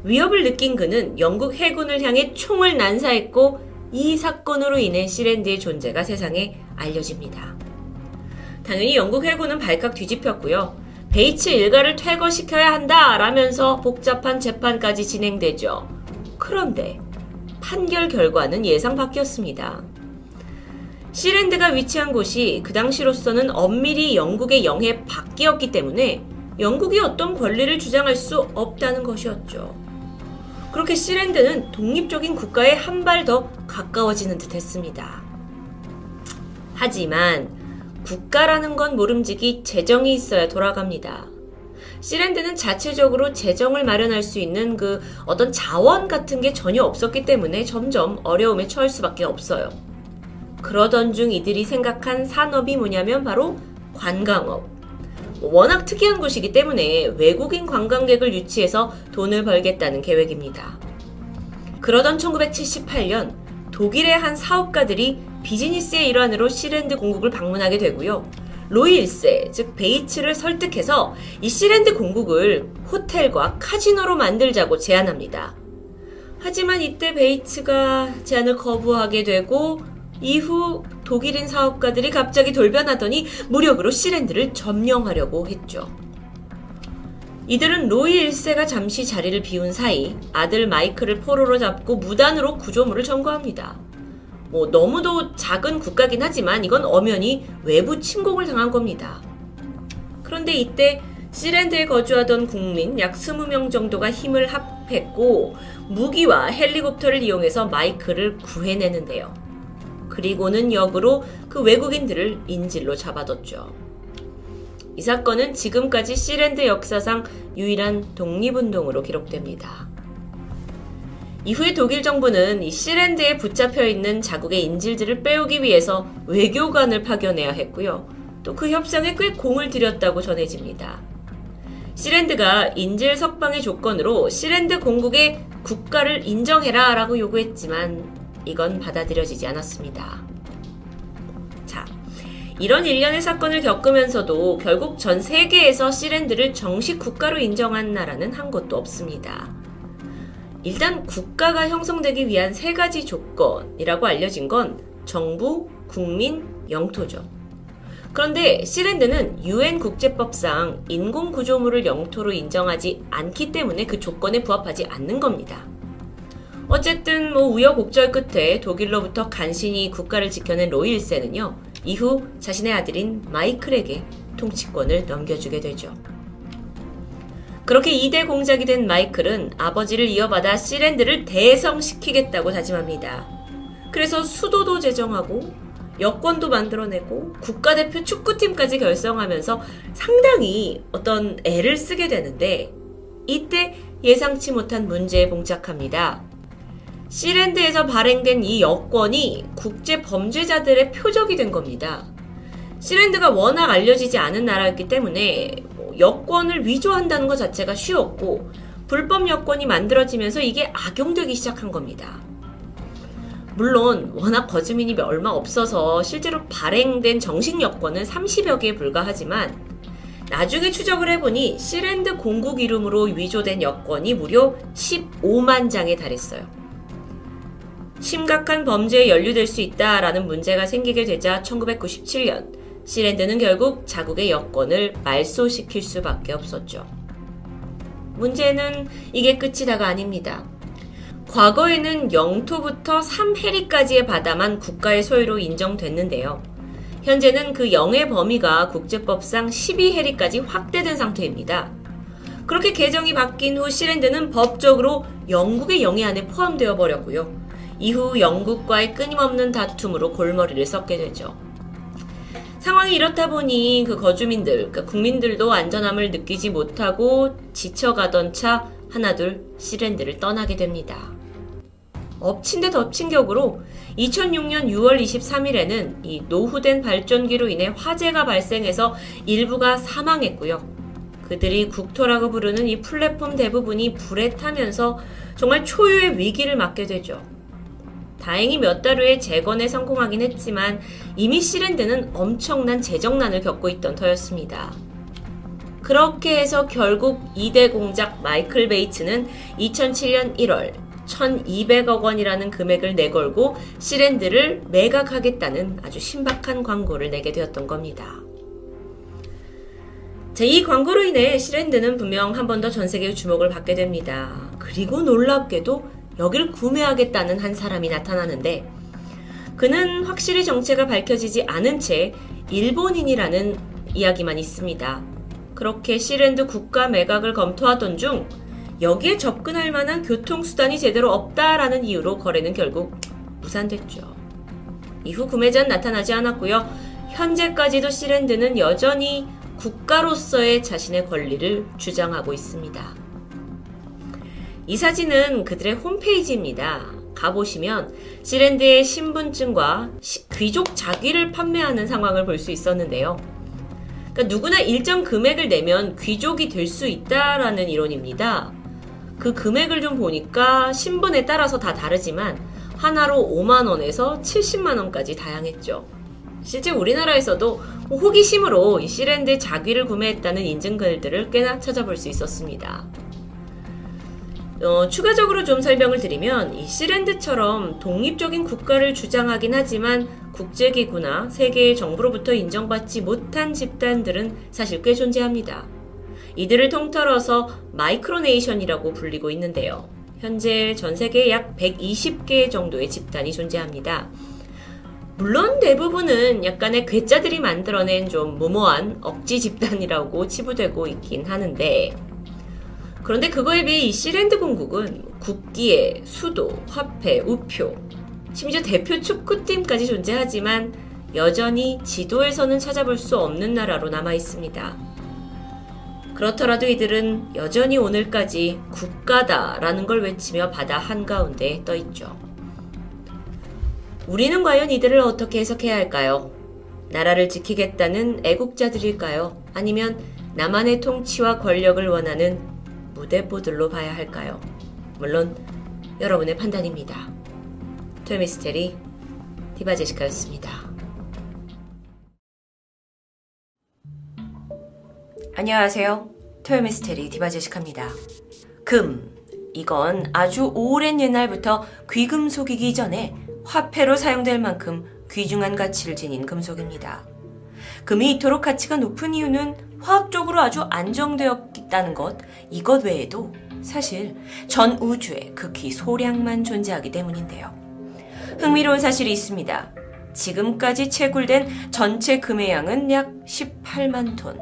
위협을 느낀 그는 영국 해군을 향해 총을 난사했고 이 사건으로 인해 시랜드의 존재가 세상에 알려집니다. 당연히 영국 해군은 발칵 뒤집혔고요. 베이츠 일가를 퇴거시켜야 한다 라면서 복잡한 재판까지 진행되죠. 그런데 판결 결과는 예상 밖이었습니다. 시랜드가 위치한 곳이 그 당시로서는 엄밀히 영국의 영해 밖이었기 때문에 영국이 어떤 권리를 주장할 수 없다는 것이었죠. 그렇게 시랜드는 독립적인 국가에 한 발 더 가까워지는 듯 했습니다. 하지만 국가라는 건 모름지기 재정이 있어야 돌아갑니다. 시랜드는 자체적으로 재정을 마련할 수 있는 그 어떤 자원 같은 게 전혀 없었기 때문에 점점 어려움에 처할 수밖에 없어요. 그러던 중 이들이 생각한 산업이 뭐냐면 바로 관광업. 워낙 특이한 곳이기 때문에 외국인 관광객을 유치해서 돈을 벌겠다는 계획입니다. 그러던 천구백칠십팔 년 독일의 한 사업가들이 비즈니스의 일환으로 시랜드 공국을 방문하게 되고요. 로이 일 세, 즉 베이츠를 설득해서 이 시랜드 공국을 호텔과 카지노로 만들자고 제안합니다. 하지만 이때 베이츠가 제안을 거부하게 되고 이후 독일인 사업가들이 갑자기 돌변하더니 무력으로 시랜드를 점령하려고 했죠. 이들은 로이 일 세가 잠시 자리를 비운 사이 아들 마이클을 포로로 잡고 무단으로 구조물을 점거합니다. 뭐 너무도 작은 국가긴 하지만 이건 엄연히 외부 침공을 당한 겁니다. 그런데 이때 시랜드에 거주하던 국민 약 이십 명 정도가 힘을 합했고 무기와 헬리콥터를 이용해서 마이클을 구해내는데요. 그리고는 역으로 그 외국인들을 인질로 잡아뒀죠. 이 사건은 지금까지 시랜드 역사상 유일한 독립운동으로 기록됩니다. 이후에 독일 정부는 이 시랜드에 붙잡혀 있는 자국의 인질들을 빼오기 위해서 외교관을 파견해야 했고요. 또 그 협상에 꽤 공을 들였다고 전해집니다. 시랜드가 인질 석방의 조건으로 시랜드 공국의 국가를 인정해라 라고 요구했지만 이건 받아들여지지 않았습니다. 자, 이런 일련의 사건을 겪으면서도 결국 전 세계에서 시랜드를 정식 국가로 인정한 나라는 한 곳도 없습니다. 일단 국가가 형성되기 위한 세 가지 조건이라고 알려진 건 정부, 국민, 영토죠. 그런데 시랜드는 유엔 국제법상 인공구조물을 영토로 인정하지 않기 때문에 그 조건에 부합하지 않는 겁니다. 어쨌든 뭐 우여곡절 끝에 독일로부터 간신히 국가를 지켜낸 로이 일세는요, 이후 자신의 아들인 마이클에게 통치권을 넘겨주게 되죠. 그렇게 이대 공작이 된 마이클은 아버지를 이어받아 시랜드를 대성시키겠다고 다짐합니다. 그래서 수도도 제정하고 여권도 만들어내고 국가대표 축구팀까지 결성하면서 상당히 어떤 애를 쓰게 되는데, 이때 예상치 못한 문제에 봉착합니다. 시랜드에서 발행된 이 여권이 국제 범죄자들의 표적이 된 겁니다. 시랜드가 워낙 알려지지 않은 나라였기 때문에 여권을 위조한다는 것 자체가 쉬웠고, 불법 여권이 만들어지면서 이게 악용되기 시작한 겁니다. 물론 워낙 거주민이 얼마 없어서 실제로 발행된 정식 여권은 삼십여 개에 불과하지만, 나중에 추적을 해보니 시랜드 공국 이름으로 위조된 여권이 무려 십오만 장에 달했어요. 심각한 범죄에 연루될 수 있다라는 문제가 생기게 되자 천구백구십칠년 시랜드는 결국 자국의 여권을 말소시킬 수밖에 없었죠. 문제는 이게 끝이 다가 아닙니다. 과거에는 영토부터 삼해리까지의 바다만 국가의 소유로 인정됐는데요, 현재는 그 영해 범위가 국제법상 십이해리까지 확대된 상태입니다. 그렇게 개정이 바뀐 후 시랜드는 법적으로 영국의 영해 안에 포함되어 버렸고요, 이후 영국과의 끊임없는 다툼으로 골머리를 썩게 되죠. 상황이 이렇다 보니 그 거주민들, 그러니까 국민들도 안전함을 느끼지 못하고 지쳐가던 차 하나둘 시랜드를 떠나게 됩니다. 엎친 데 덮친 격으로 이천육년 유월 이십삼일에는 이 노후된 발전기로 인해 화재가 발생해서 일부가 사망했고요. 그들이 국토라고 부르는 이 플랫폼 대부분이 불에 타면서 정말 초유의 위기를 맞게 되죠. 다행히 몇 달 후에 재건에 성공하긴 했지만 이미 시랜드는 엄청난 재정난을 겪고 있던 터였습니다. 그렇게 해서 결국 이대 공작 마이클 베이츠는 이천칠년 일월 천이백억 원이라는 금액을 내걸고 시랜드를 매각하겠다는 아주 신박한 광고를 내게 되었던 겁니다. 자, 이 광고로 인해 시랜드는 분명 한 번 더 전 세계의 주목을 받게 됩니다. 그리고 놀랍게도 여길 구매하겠다는 한 사람이 나타나는데, 그는 확실히 정체가 밝혀지지 않은 채 일본인이라는 이야기만 있습니다. 그렇게 시랜드 국가 매각을 검토하던 중 여기에 접근할 만한 교통수단이 제대로 없다라는 이유로 거래는 결국 무산됐죠. 이후 구매자는 나타나지 않았고요. 현재까지도 시랜드는 여전히 국가로서의 자신의 권리를 주장하고 있습니다. 이 사진은 그들의 홈페이지입니다. 가보시면 시랜드의 신분증과 귀족 자귀를 판매하는 상황을 볼 수 있었는데요. 그러니까 누구나 일정 금액을 내면 귀족이 될 수 있다라는 이론입니다. 그 금액을 좀 보니까 신분에 따라서 다 다르지만 하나로 오만 원에서 칠십만 원까지 다양했죠. 실제 우리나라에서도 호기심으로 이 시랜드 자귀를 구매했다는 인증글들을 꽤나 찾아볼 수 있었습니다. 어, 추가적으로 좀 설명을 드리면, 이 시랜드처럼 독립적인 국가를 주장하긴 하지만 국제기구나 세계의 정부로부터 인정받지 못한 집단들은 사실 꽤 존재합니다. 이들을 통틀어서 마이크로네이션이라고 불리고 있는데요, 현재 전 세계에 약 백이십 개 정도의 집단이 존재합니다. 물론 대부분은 약간의 괴짜들이 만들어낸 좀 무모한 억지 집단이라고 치부되고 있긴 하는데, 그런데 그거에 비해 이 시랜드 공국은 국기에 수도, 화폐, 우표, 심지어 대표 축구팀까지 존재하지만 여전히 지도에서는 찾아볼 수 없는 나라로 남아있습니다. 그렇더라도 이들은 여전히 오늘까지 국가다라는 걸 외치며 바다 한가운데 떠있죠. 우리는 과연 이들을 어떻게 해석해야 할까요? 나라를 지키겠다는 애국자들일까요? 아니면 나만의 통치와 권력을 원하는 무대포들로 봐야 할까요? 물론 여러분의 판단입니다. 토요미스테리 디바제시카였습니다. 안녕하세요. 토요미스테리 디바제시카입니다. 금, 이건 아주 오랜 옛날부터 귀금속이기 전에 화폐로 사용될 만큼 귀중한 가치를 지닌 금속입니다. 금이 이토록 가치가 높은 이유는 화학적으로 아주 안정되었다는 것, 이것 외에도 사실 전 우주에 극히 소량만 존재하기 때문인데요. 흥미로운 사실이 있습니다. 지금까지 채굴된 전체 금의 양은 약 십팔만 톤.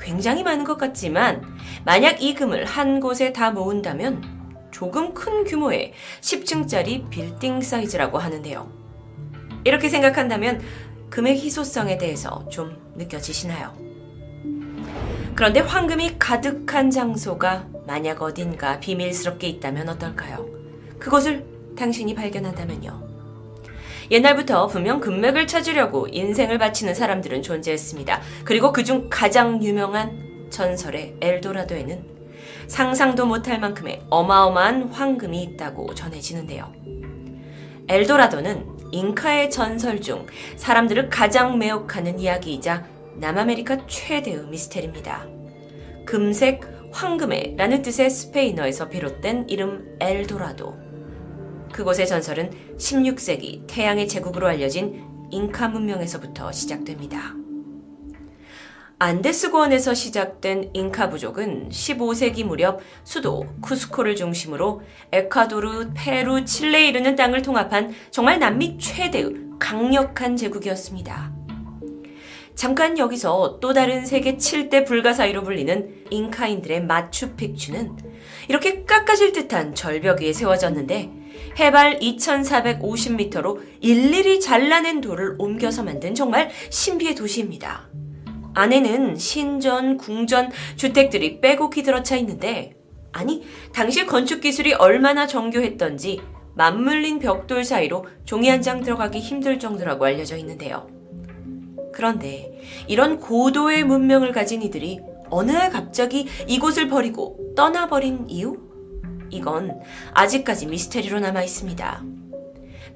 굉장히 많은 것 같지만 만약 이 금을 한 곳에 다 모은다면 조금 큰 규모의 십 층짜리 빌딩 사이즈라고 하는데요. 이렇게 생각한다면 금의 희소성에 대해서 좀 느껴지시나요? 그런데 황금이 가득한 장소가 만약 어딘가 비밀스럽게 있다면 어떨까요? 그것을 당신이 발견한다면요. 옛날부터 분명 금맥을 찾으려고 인생을 바치는 사람들은 존재했습니다. 그리고 그중 가장 유명한 전설의 엘도라도에는 상상도 못할 만큼의 어마어마한 황금이 있다고 전해지는데요. 엘도라도는 잉카의 전설 중 사람들을 가장 매혹하는 이야기이자 남아메리카 최대의 미스테리입니다. 금색, 황금의 라는 뜻의 스페인어에서 비롯된 이름 엘도라도. 그곳의 전설은 십육 세기 태양의 제국으로 알려진 잉카 문명에서부터 시작됩니다. 안데스고원에서 시작된 잉카 부족은 십오 세기 무렵 수도 쿠스코를 중심으로 에콰도르, 페루, 칠레에 이르는 땅을 통합한 정말 남미 최대의 강력한 제국이었습니다. 잠깐 여기서 또 다른 세계 칠 대 불가 사이로 불리는 잉카인들의 마추픽추는 이렇게 깎아질 듯한 절벽 위에 세워졌는데 해발 이천사백오십 미터로 일일이 잘라낸 돌을 옮겨서 만든 정말 신비의 도시입니다. 안에는 신전, 궁전, 주택들이 빼곡히 들어차 있는데 아니, 당시 건축 기술이 얼마나 정교했던지 맞물린 벽돌 사이로 종이 한 장 들어가기 힘들 정도라고 알려져 있는데요. 그런데 이런 고도의 문명을 가진 이들이 어느 날 갑자기 이곳을 버리고 떠나버린 이유? 이건 아직까지 미스테리로 남아 있습니다.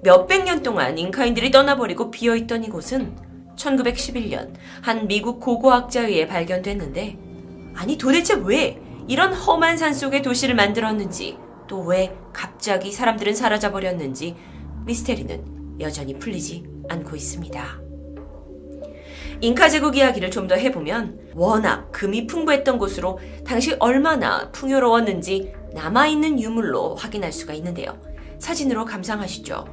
몇백 년 동안 잉카인들이 떠나버리고 비어있던 이곳은 천구백십일 년 한 미국 고고학자에 의해 발견됐는데 아니 도대체 왜 이런 험한 산속에 도시를 만들었는지 또 왜 갑자기 사람들은 사라져버렸는지 미스테리는 여전히 풀리지 않고 있습니다. 잉카 제국 이야기를 좀 더 해보면 워낙 금이 풍부했던 곳으로 당시 얼마나 풍요로웠는지 남아있는 유물로 확인할 수가 있는데요. 사진으로 감상하시죠.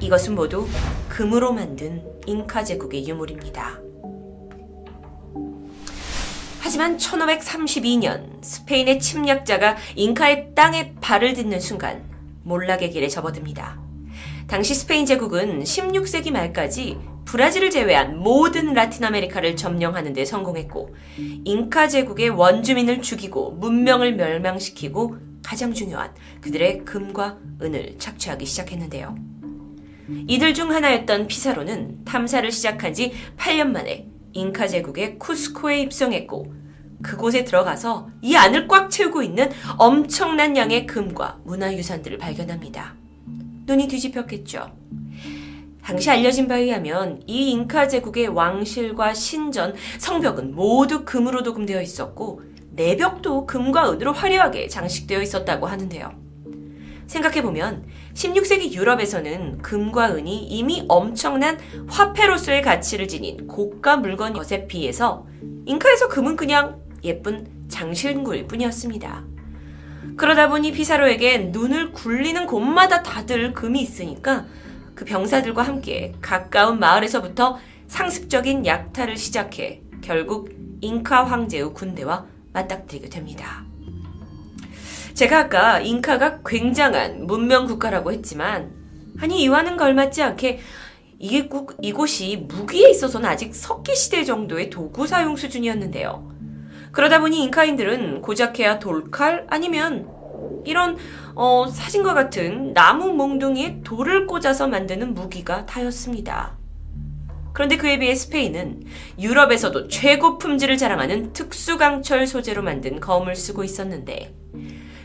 이것은 모두 금으로 만든 잉카 제국의 유물입니다. 하지만 천오백삼십이 년 스페인의 침략자가 잉카의 땅에 발을 딛는 순간 몰락의 길에 접어듭니다. 당시 스페인 제국은 십육 세기 말까지 브라질을 제외한 모든 라틴 아메리카를 점령하는 데 성공했고 잉카 제국의 원주민을 죽이고 문명을 멸망시키고 가장 중요한 그들의 금과 은을 착취하기 시작했는데요. 이들 중 하나였던 피사로는 탐사를 시작한 지 팔 년 만에 잉카 제국의 쿠스코에 입성했고 그곳에 들어가서 이 안을 꽉 채우고 있는 엄청난 양의 금과 문화유산들을 발견합니다. 눈이 뒤집혔겠죠. 당시 알려진 바에 의하면 이 잉카 제국의 왕실과 신전, 성벽은 모두 금으로 도금되어 있었고 내벽도 금과 은으로 화려하게 장식되어 있었다고 하는데요. 생각해보면 십육 세기 유럽에서는 금과 은이 이미 엄청난 화폐로서의 가치를 지닌 고가 물건 것에 비해서 잉카에서 금은 그냥 예쁜 장식물일 뿐이었습니다. 그러다 보니 피사로에겐 눈을 굴리는 곳마다 다들 금이 있으니까 그 병사들과 함께 가까운 마을에서부터 상습적인 약탈을 시작해 결국 잉카 황제의 군대와 맞닥뜨리게 됩니다. 제가 아까 잉카가 굉장한 문명 국가라고 했지만 아니 이와는 걸맞지 않게 이곳, 이곳이 무기에 있어서는 아직 석기시대 정도의 도구 사용 수준이었는데요. 그러다 보니 잉카인들은 고작해야 돌칼 아니면 이런 어, 사진과 같은 나무 몽둥이에 돌을 꽂아서 만드는 무기가 다였습니다. 그런데 그에 비해 스페인은 유럽에서도 최고 품질을 자랑하는 특수강철 소재로 만든 검을 쓰고 있었는데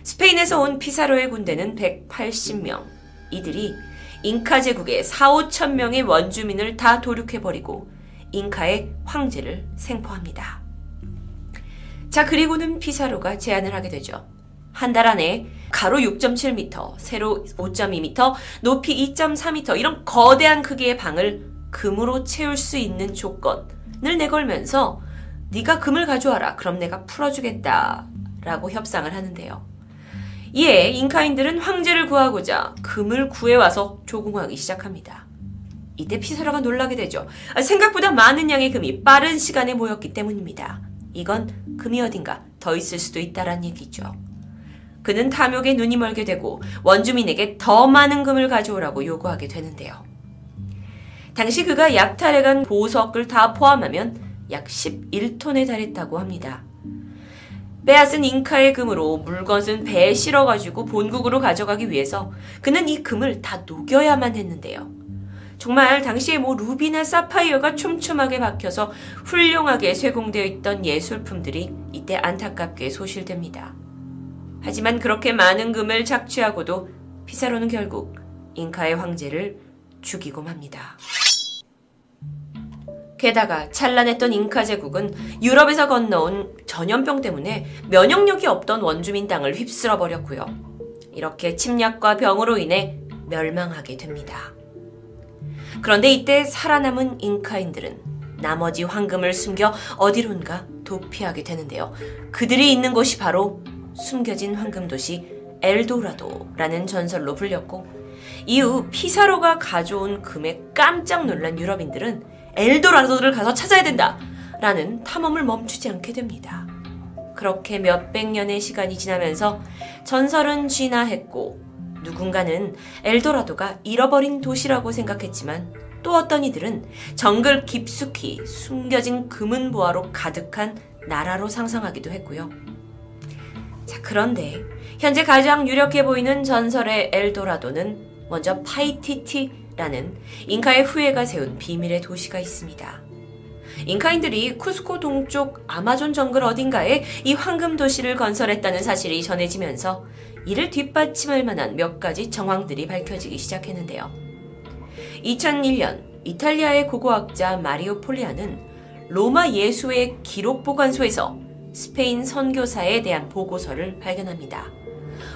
스페인에서 온 피사로의 군대는 백팔십 명, 이들이 잉카 제국의 사오천 명의 원주민을 다 도륙해버리고 잉카의 황제를 생포합니다. 자, 그리고는 피사로가 제안을 하게 되죠. 한 달 안에 가로 육 점 칠 미터, 세로 오 점 이 미터, 높이 이 점 사 미터 이런 거대한 크기의 방을 금으로 채울 수 있는 조건을 내걸면서 네가 금을 가져와라, 그럼 내가 풀어주겠다 라고 협상을 하는데요. 이에 잉카인들은 황제를 구하고자 금을 구해와서 조공하기 시작합니다. 이때 피사로가 놀라게 되죠. 생각보다 많은 양의 금이 빠른 시간에 모였기 때문입니다. 이건 금이 어딘가 더 있을 수도 있다란 얘기죠. 그는 탐욕에 눈이 멀게 되고 원주민에게 더 많은 금을 가져오라고 요구하게 되는데요. 당시 그가 약탈해간 보석을 다 포함하면 약 십일 톤에 달했다고 합니다. 빼앗은 잉카의 금으로 물건은 배에 실어가지고 본국으로 가져가기 위해서 그는 이 금을 다 녹여야만 했는데요. 정말 당시에 뭐 루비나 사파이어가 촘촘하게 박혀서 훌륭하게 쇠공되어 있던 예술품들이 이때 안타깝게 소실됩니다. 하지만 그렇게 많은 금을 착취하고도 피사로는 결국 잉카의 황제를 죽이고 맙니다. 게다가 찬란했던 잉카 제국은 유럽에서 건너온 전염병 때문에 면역력이 없던 원주민 땅을 휩쓸어 버렸고요. 이렇게 침략과 병으로 인해 멸망하게 됩니다. 그런데 이때 살아남은 잉카인들은 나머지 황금을 숨겨 어디론가 도피하게 되는데요. 그들이 있는 곳이 바로 숨겨진 황금도시 엘도라도라는 전설로 불렸고, 이후 피사로가 가져온 금에 깜짝 놀란 유럽인들은 엘도라도를 가서 찾아야 된다라는 탐험을 멈추지 않게 됩니다. 그렇게 몇백 년의 시간이 지나면서 전설은 진화했고 누군가는 엘도라도가 잃어버린 도시라고 생각했지만 또 어떤 이들은 정글 깊숙이 숨겨진 금은 보화로 가득한 나라로 상상하기도 했고요. 자, 그런데 현재 가장 유력해 보이는 전설의 엘도라도는 먼저 파이티티라는 잉카의 후예가 세운 비밀의 도시가 있습니다. 잉카인들이 쿠스코 동쪽 아마존 정글 어딘가에 이 황금 도시를 건설했다는 사실이 전해지면서 이를 뒷받침할 만한 몇 가지 정황들이 밝혀지기 시작했는데요. 이천일 년 이탈리아의 고고학자 마리오 폴리아는 로마 예수의 기록보관소에서 스페인 선교사에 대한 보고서를 발견합니다.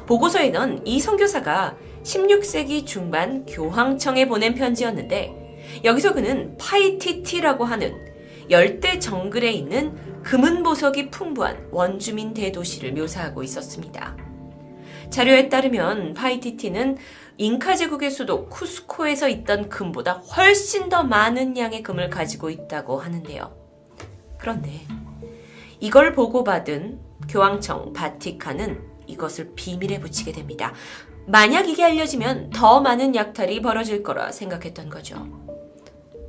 보고서에는 이 선교사가 십육 세기 중반 교황청에 보낸 편지였는데 여기서 그는 파이티티라고 하는 열대 정글에 있는 금은 보석이 풍부한 원주민 대도시를 묘사하고 있었습니다. 자료에 따르면 파이티티는 잉카 제국의 수도 쿠스코에서 있던 금보다 훨씬 더 많은 양의 금을 가지고 있다고 하는데요. 그런데 이걸 보고받은 교황청 바티칸은 이것을 비밀에 붙이게 됩니다. 만약 이게 알려지면 더 많은 약탈이 벌어질 거라 생각했던 거죠.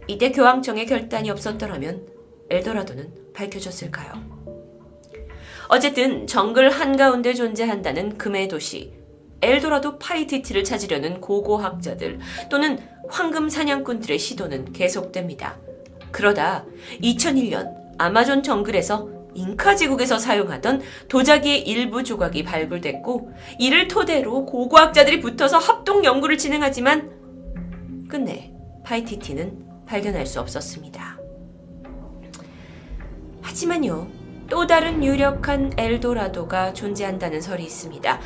이때 교황청의 결단이 없었더라면 엘도라도는 밝혀졌을까요? 어쨌든 정글 한가운데 존재한다는 금의 도시 엘도라도 파이티티를 찾으려는 고고학자들 또는 황금 사냥꾼들의 시도는 계속됩니다. 그러다 이천일 년 아마존 정글에서 잉카 제국에서 사용하던 도자기의 일부 조각이 발굴됐고, 이를 토대로 고고학자들이 붙어서 합동 연구를 진행하지만 끝내 파이티티는 발견할 수 없었습니다. 하지만요, 또 다른 유력한 엘도라도가 존재한다는 설이 있습니다.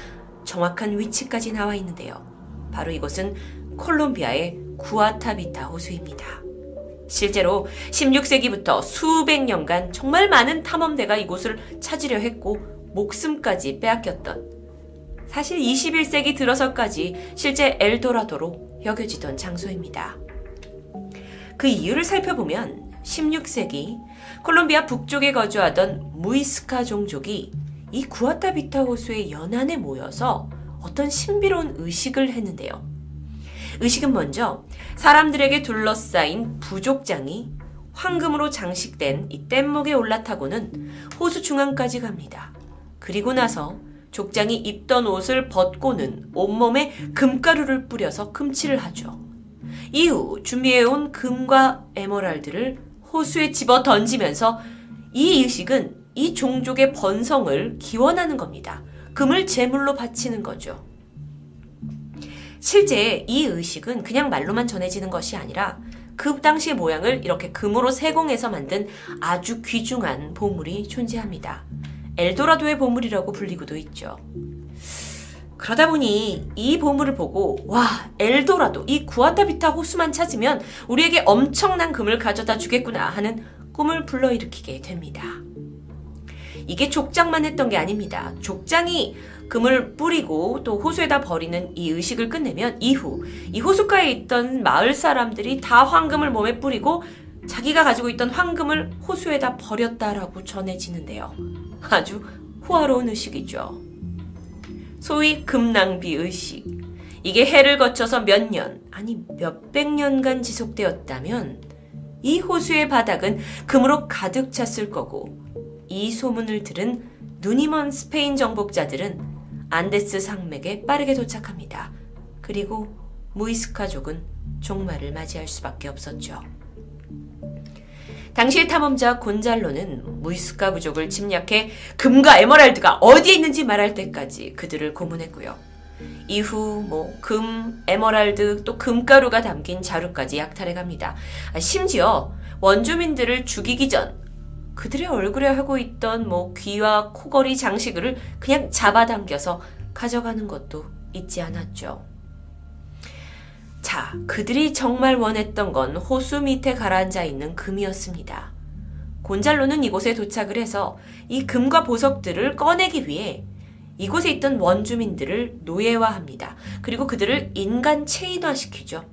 정확한 위치까지 나와 있는데요. 바로 이곳은 콜롬비아의 구아타비타 호수입니다. 실제로 십육 세기부터 수백 년간 정말 많은 탐험대가 이곳을 찾으려 했고 목숨까지 빼앗겼던, 사실 이십일 세기 들어서까지 실제 엘도라도로 여겨지던 장소입니다. 그 이유를 살펴보면 십육 세기 콜롬비아 북쪽에 거주하던 무이스카 종족이 이 구아타비타 호수의 연안에 모여서 어떤 신비로운 의식을 했는데요. 의식은 먼저 사람들에게 둘러싸인 부족장이 황금으로 장식된 이 뗏목에 올라타고는 호수 중앙까지 갑니다. 그리고 나서 족장이 입던 옷을 벗고는 온몸에 금가루를 뿌려서 금칠을 하죠. 이후 준비해온 금과 에메랄드를 호수에 집어 던지면서 이 의식은 이 종족의 번성을 기원하는 겁니다. 금을 제물로 바치는 거죠. 실제 이 의식은 그냥 말로만 전해지는 것이 아니라 그 당시의 모양을 이렇게 금으로 세공해서 만든 아주 귀중한 보물이 존재합니다. 엘도라도의 보물이라고 불리고도 있죠. 그러다 보니 이 보물을 보고 와, 엘도라도, 이 구아타비타 호수만 찾으면 우리에게 엄청난 금을 가져다 주겠구나 하는 꿈을 불러일으키게 됩니다. 이게 족장만 했던 게 아닙니다. 족장이 금을 뿌리고 또 호수에다 버리는 이 의식을 끝내면 이후 이 호숫가에 있던 마을 사람들이 다 황금을 몸에 뿌리고 자기가 가지고 있던 황금을 호수에다 버렸다라고 전해지는데요. 아주 호화로운 의식이죠. 소위 금낭비 의식. 이게 해를 거쳐서 몇 년, 아니 몇백 년간 지속되었다면 이 호수의 바닥은 금으로 가득 찼을 거고, 이 소문을 들은 눈이 먼 스페인 정복자들은 안데스 산맥에 빠르게 도착합니다. 그리고 무이스카족은 종말을 맞이할 수밖에 없었죠. 당시의 탐험자 곤잘로는 무이스카 부족을 침략해 금과 에메랄드가 어디에 있는지 말할 때까지 그들을 고문했고요. 이후 뭐 금, 에메랄드, 또 금가루가 담긴 자루까지 약탈해갑니다. 심지어 원주민들을 죽이기 전 그들의 얼굴에 하고 있던 뭐 귀와 코걸이 장식을 그냥 잡아당겨서 가져가는 것도 잊지 않았죠. 자, 그들이 정말 원했던 건 호수 밑에 가라앉아 있는 금이었습니다. 곤잘로는 이곳에 도착을 해서 이 금과 보석들을 꺼내기 위해 이곳에 있던 원주민들을 노예화합니다. 그리고 그들을 인간 체인화시키죠.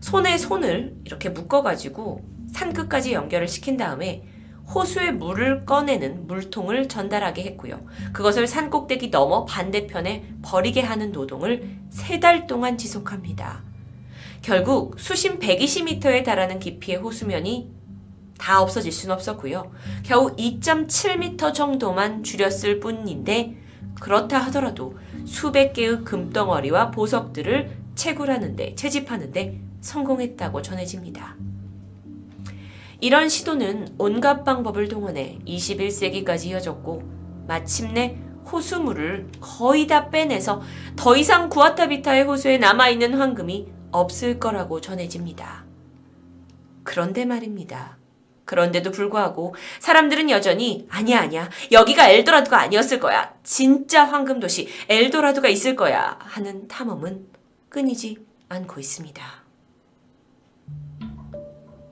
손에 손을 이렇게 묶어가지고 산끝까지 연결을 시킨 다음에 호수의 물을 꺼내는 물통을 전달하게 했고요. 그것을 산 꼭대기 넘어 반대편에 버리게 하는 노동을 세 달 동안 지속합니다. 결국 수심 백이십 미터에 달하는 깊이의 호수면이 다 없어질 순 없었고요. 겨우 이 점 칠 미터 정도만 줄였을 뿐인데 그렇다 하더라도 수백 개의 금덩어리와 보석들을 채굴하는데, 채집하는데 성공했다고 전해집니다. 이런 시도는 온갖 방법을 동원해 이십일 세기까지 이어졌고, 마침내 호수물을 거의 다 빼내서 더 이상 구아타비타의 호수에 남아있는 황금이 없을 거라고 전해집니다. 그런데 말입니다. 그런데도 불구하고 사람들은 여전히 아니야 아니야 여기가 엘도라도가 아니었을 거야, 진짜 황금 도시 엘도라도가 있을 거야 하는 탐험은 끊이지 않고 있습니다.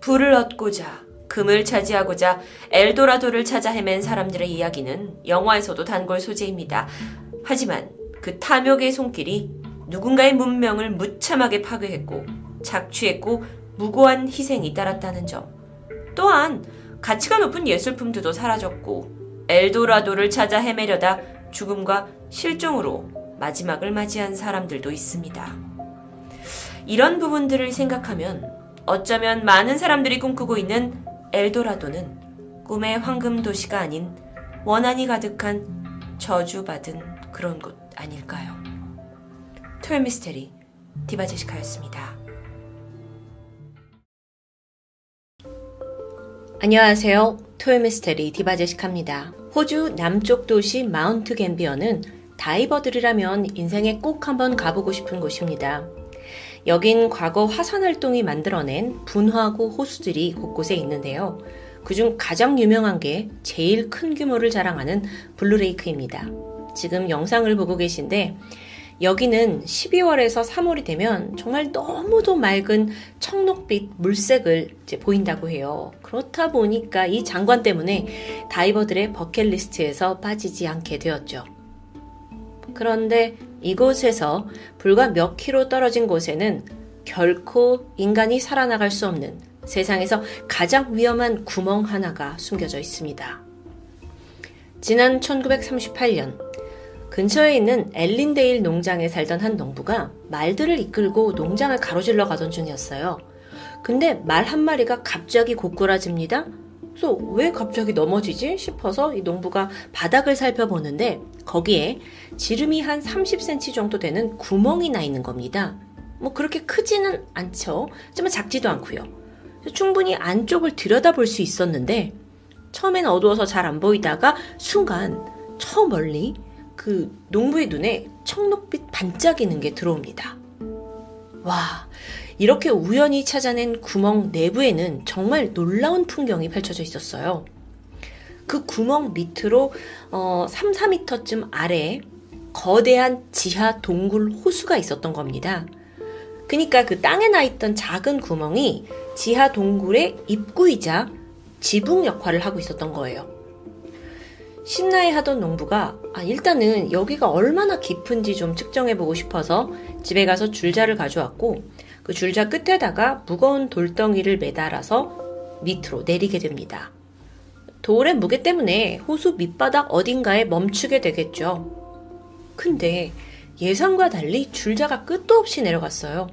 불을 얻고자, 금을 차지하고자 엘도라도를 찾아 헤맨 사람들의 이야기는 영화에서도 단골 소재입니다. 하지만 그 탐욕의 손길이 누군가의 문명을 무참하게 파괴했고 착취했고 무고한 희생이 따랐다는 점, 또한 가치가 높은 예술품들도 사라졌고 엘도라도를 찾아 헤매려다 죽음과 실종으로 마지막을 맞이한 사람들도 있습니다. 이런 부분들을 생각하면 어쩌면 많은 사람들이 꿈꾸고 있는 엘도라도는 꿈의 황금 도시가 아닌 원한이 가득한 저주받은 그런 곳 아닐까요? 토요미스테리 디바제시카였습니다. 안녕하세요. 토요미스테리 디바제시카입니다. 호주 남쪽 도시 마운트 갬비어는 다이버들이라면 인생에 꼭 한번 가보고 싶은 곳입니다. 여긴 과거 화산활동이 만들어낸 분화구 호수들이 곳곳에 있는데요. 그중 가장 유명한 게 제일 큰 규모를 자랑하는 블루레이크입니다. 지금 영상을 보고 계신데 여기는 십이월에서 삼월이 되면 정말 너무도 맑은 청록빛 물색을 이제 보인다고 해요. 그렇다 보니까 이 장관 때문에 다이버들의 버킷리스트에서 빠지지 않게 되었죠. 그런데 이곳에서 불과 몇 킬로 떨어진 곳에는 결코 인간이 살아나갈 수 없는 세상에서 가장 위험한 구멍 하나가 숨겨져 있습니다. 지난 천구백삼십팔 년 근처에 있는 엘린데일 농장에 살던 한 농부가 말들을 이끌고 농장을 가로질러 가던 중이었어요. 근데 말 한 마리가 갑자기 고꾸라집니다. 그래서 왜 갑자기 넘어지지 싶어서 이 농부가 바닥을 살펴보는데 거기에 지름이 한 삼십 센티미터 정도 되는 구멍이 나 있는 겁니다. 뭐 그렇게 크지는 않죠. 하지만 작지도 않고요. 충분히 안쪽을 들여다볼 수 있었는데 처음엔 어두워서 잘 안 보이다가 순간 저 멀리 그 농부의 눈에 청록빛 반짝이는 게 들어옵니다. 와, 이렇게 우연히 찾아낸 구멍 내부에는 정말 놀라운 풍경이 펼쳐져 있었어요. 그 구멍 밑으로 어, 삼, 사 미터쯤 아래에 거대한 지하 동굴 호수가 있었던 겁니다. 그러니까 그 땅에 나 있던 작은 구멍이 지하 동굴의 입구이자 지붕 역할을 하고 있었던 거예요. 신나해하던 농부가 아, 일단은 여기가 얼마나 깊은지 좀 측정해보고 싶어서 집에 가서 줄자를 가져왔고 그 줄자 끝에다가 무거운 돌덩이를 매달아서 밑으로 내리게 됩니다. 돌의 무게 때문에 호수 밑바닥 어딘가에 멈추게 되겠죠. 근데 예상과 달리 줄자가 끝도 없이 내려갔어요.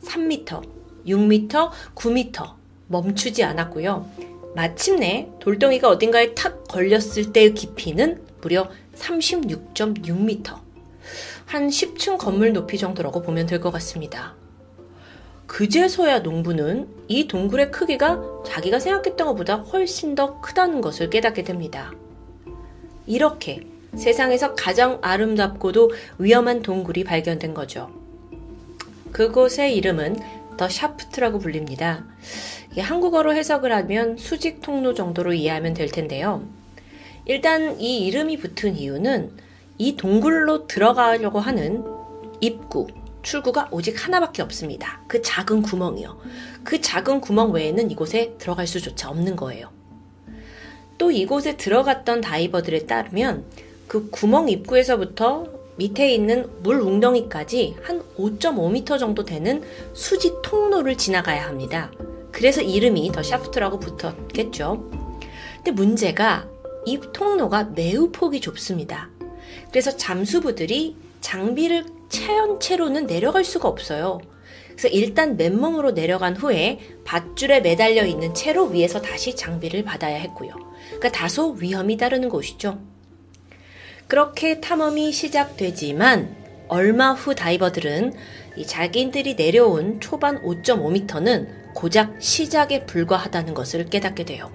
삼 미터, 육 미터, 구 미터 멈추지 않았고요. 마침내 돌덩이가 어딘가에 탁 걸렸을 때의 깊이는 무려 삼십육 점 육 미터. 한 십 층 건물 높이 정도라고 보면 될 것 같습니다. 그제서야 농부는 이 동굴의 크기가 자기가 생각했던 것보다 훨씬 더 크다는 것을 깨닫게 됩니다. 이렇게 세상에서 가장 아름답고도 위험한 동굴이 발견된 거죠. 그곳의 이름은 더 샤프트라고 불립니다. 이게 한국어로 해석을 하면 수직 통로 정도로 이해하면 될 텐데요. 일단 이 이름이 붙은 이유는 이 동굴로 들어가려고 하는 입구, 출구가 오직 하나밖에 없습니다. 그 작은 구멍이요. 그 작은 구멍 외에는 이곳에 들어갈 수조차 없는 거예요. 또 이곳에 들어갔던 다이버들에 따르면 그 구멍 입구에서부터 밑에 있는 물 웅덩이까지 한 오 점 오 미터 정도 되는 수직 통로를 지나가야 합니다. 그래서 이름이 더 샤프트라고 붙었겠죠. 근데 문제가 이 통로가 매우 폭이 좁습니다. 그래서 잠수부들이 장비를 채운 채로는 내려갈 수가 없어요. 그래서 일단 맨몸으로 내려간 후에 밧줄에 매달려 있는 채로 위에서 다시 장비를 받아야 했고요. 그러니까 다소 위험이 따르는 곳이죠. 그렇게 탐험이 시작되지만 얼마 후 다이버들은 이 자기들이 내려온 초반 오 점 오 미터는 고작 시작에 불과하다는 것을 깨닫게 돼요.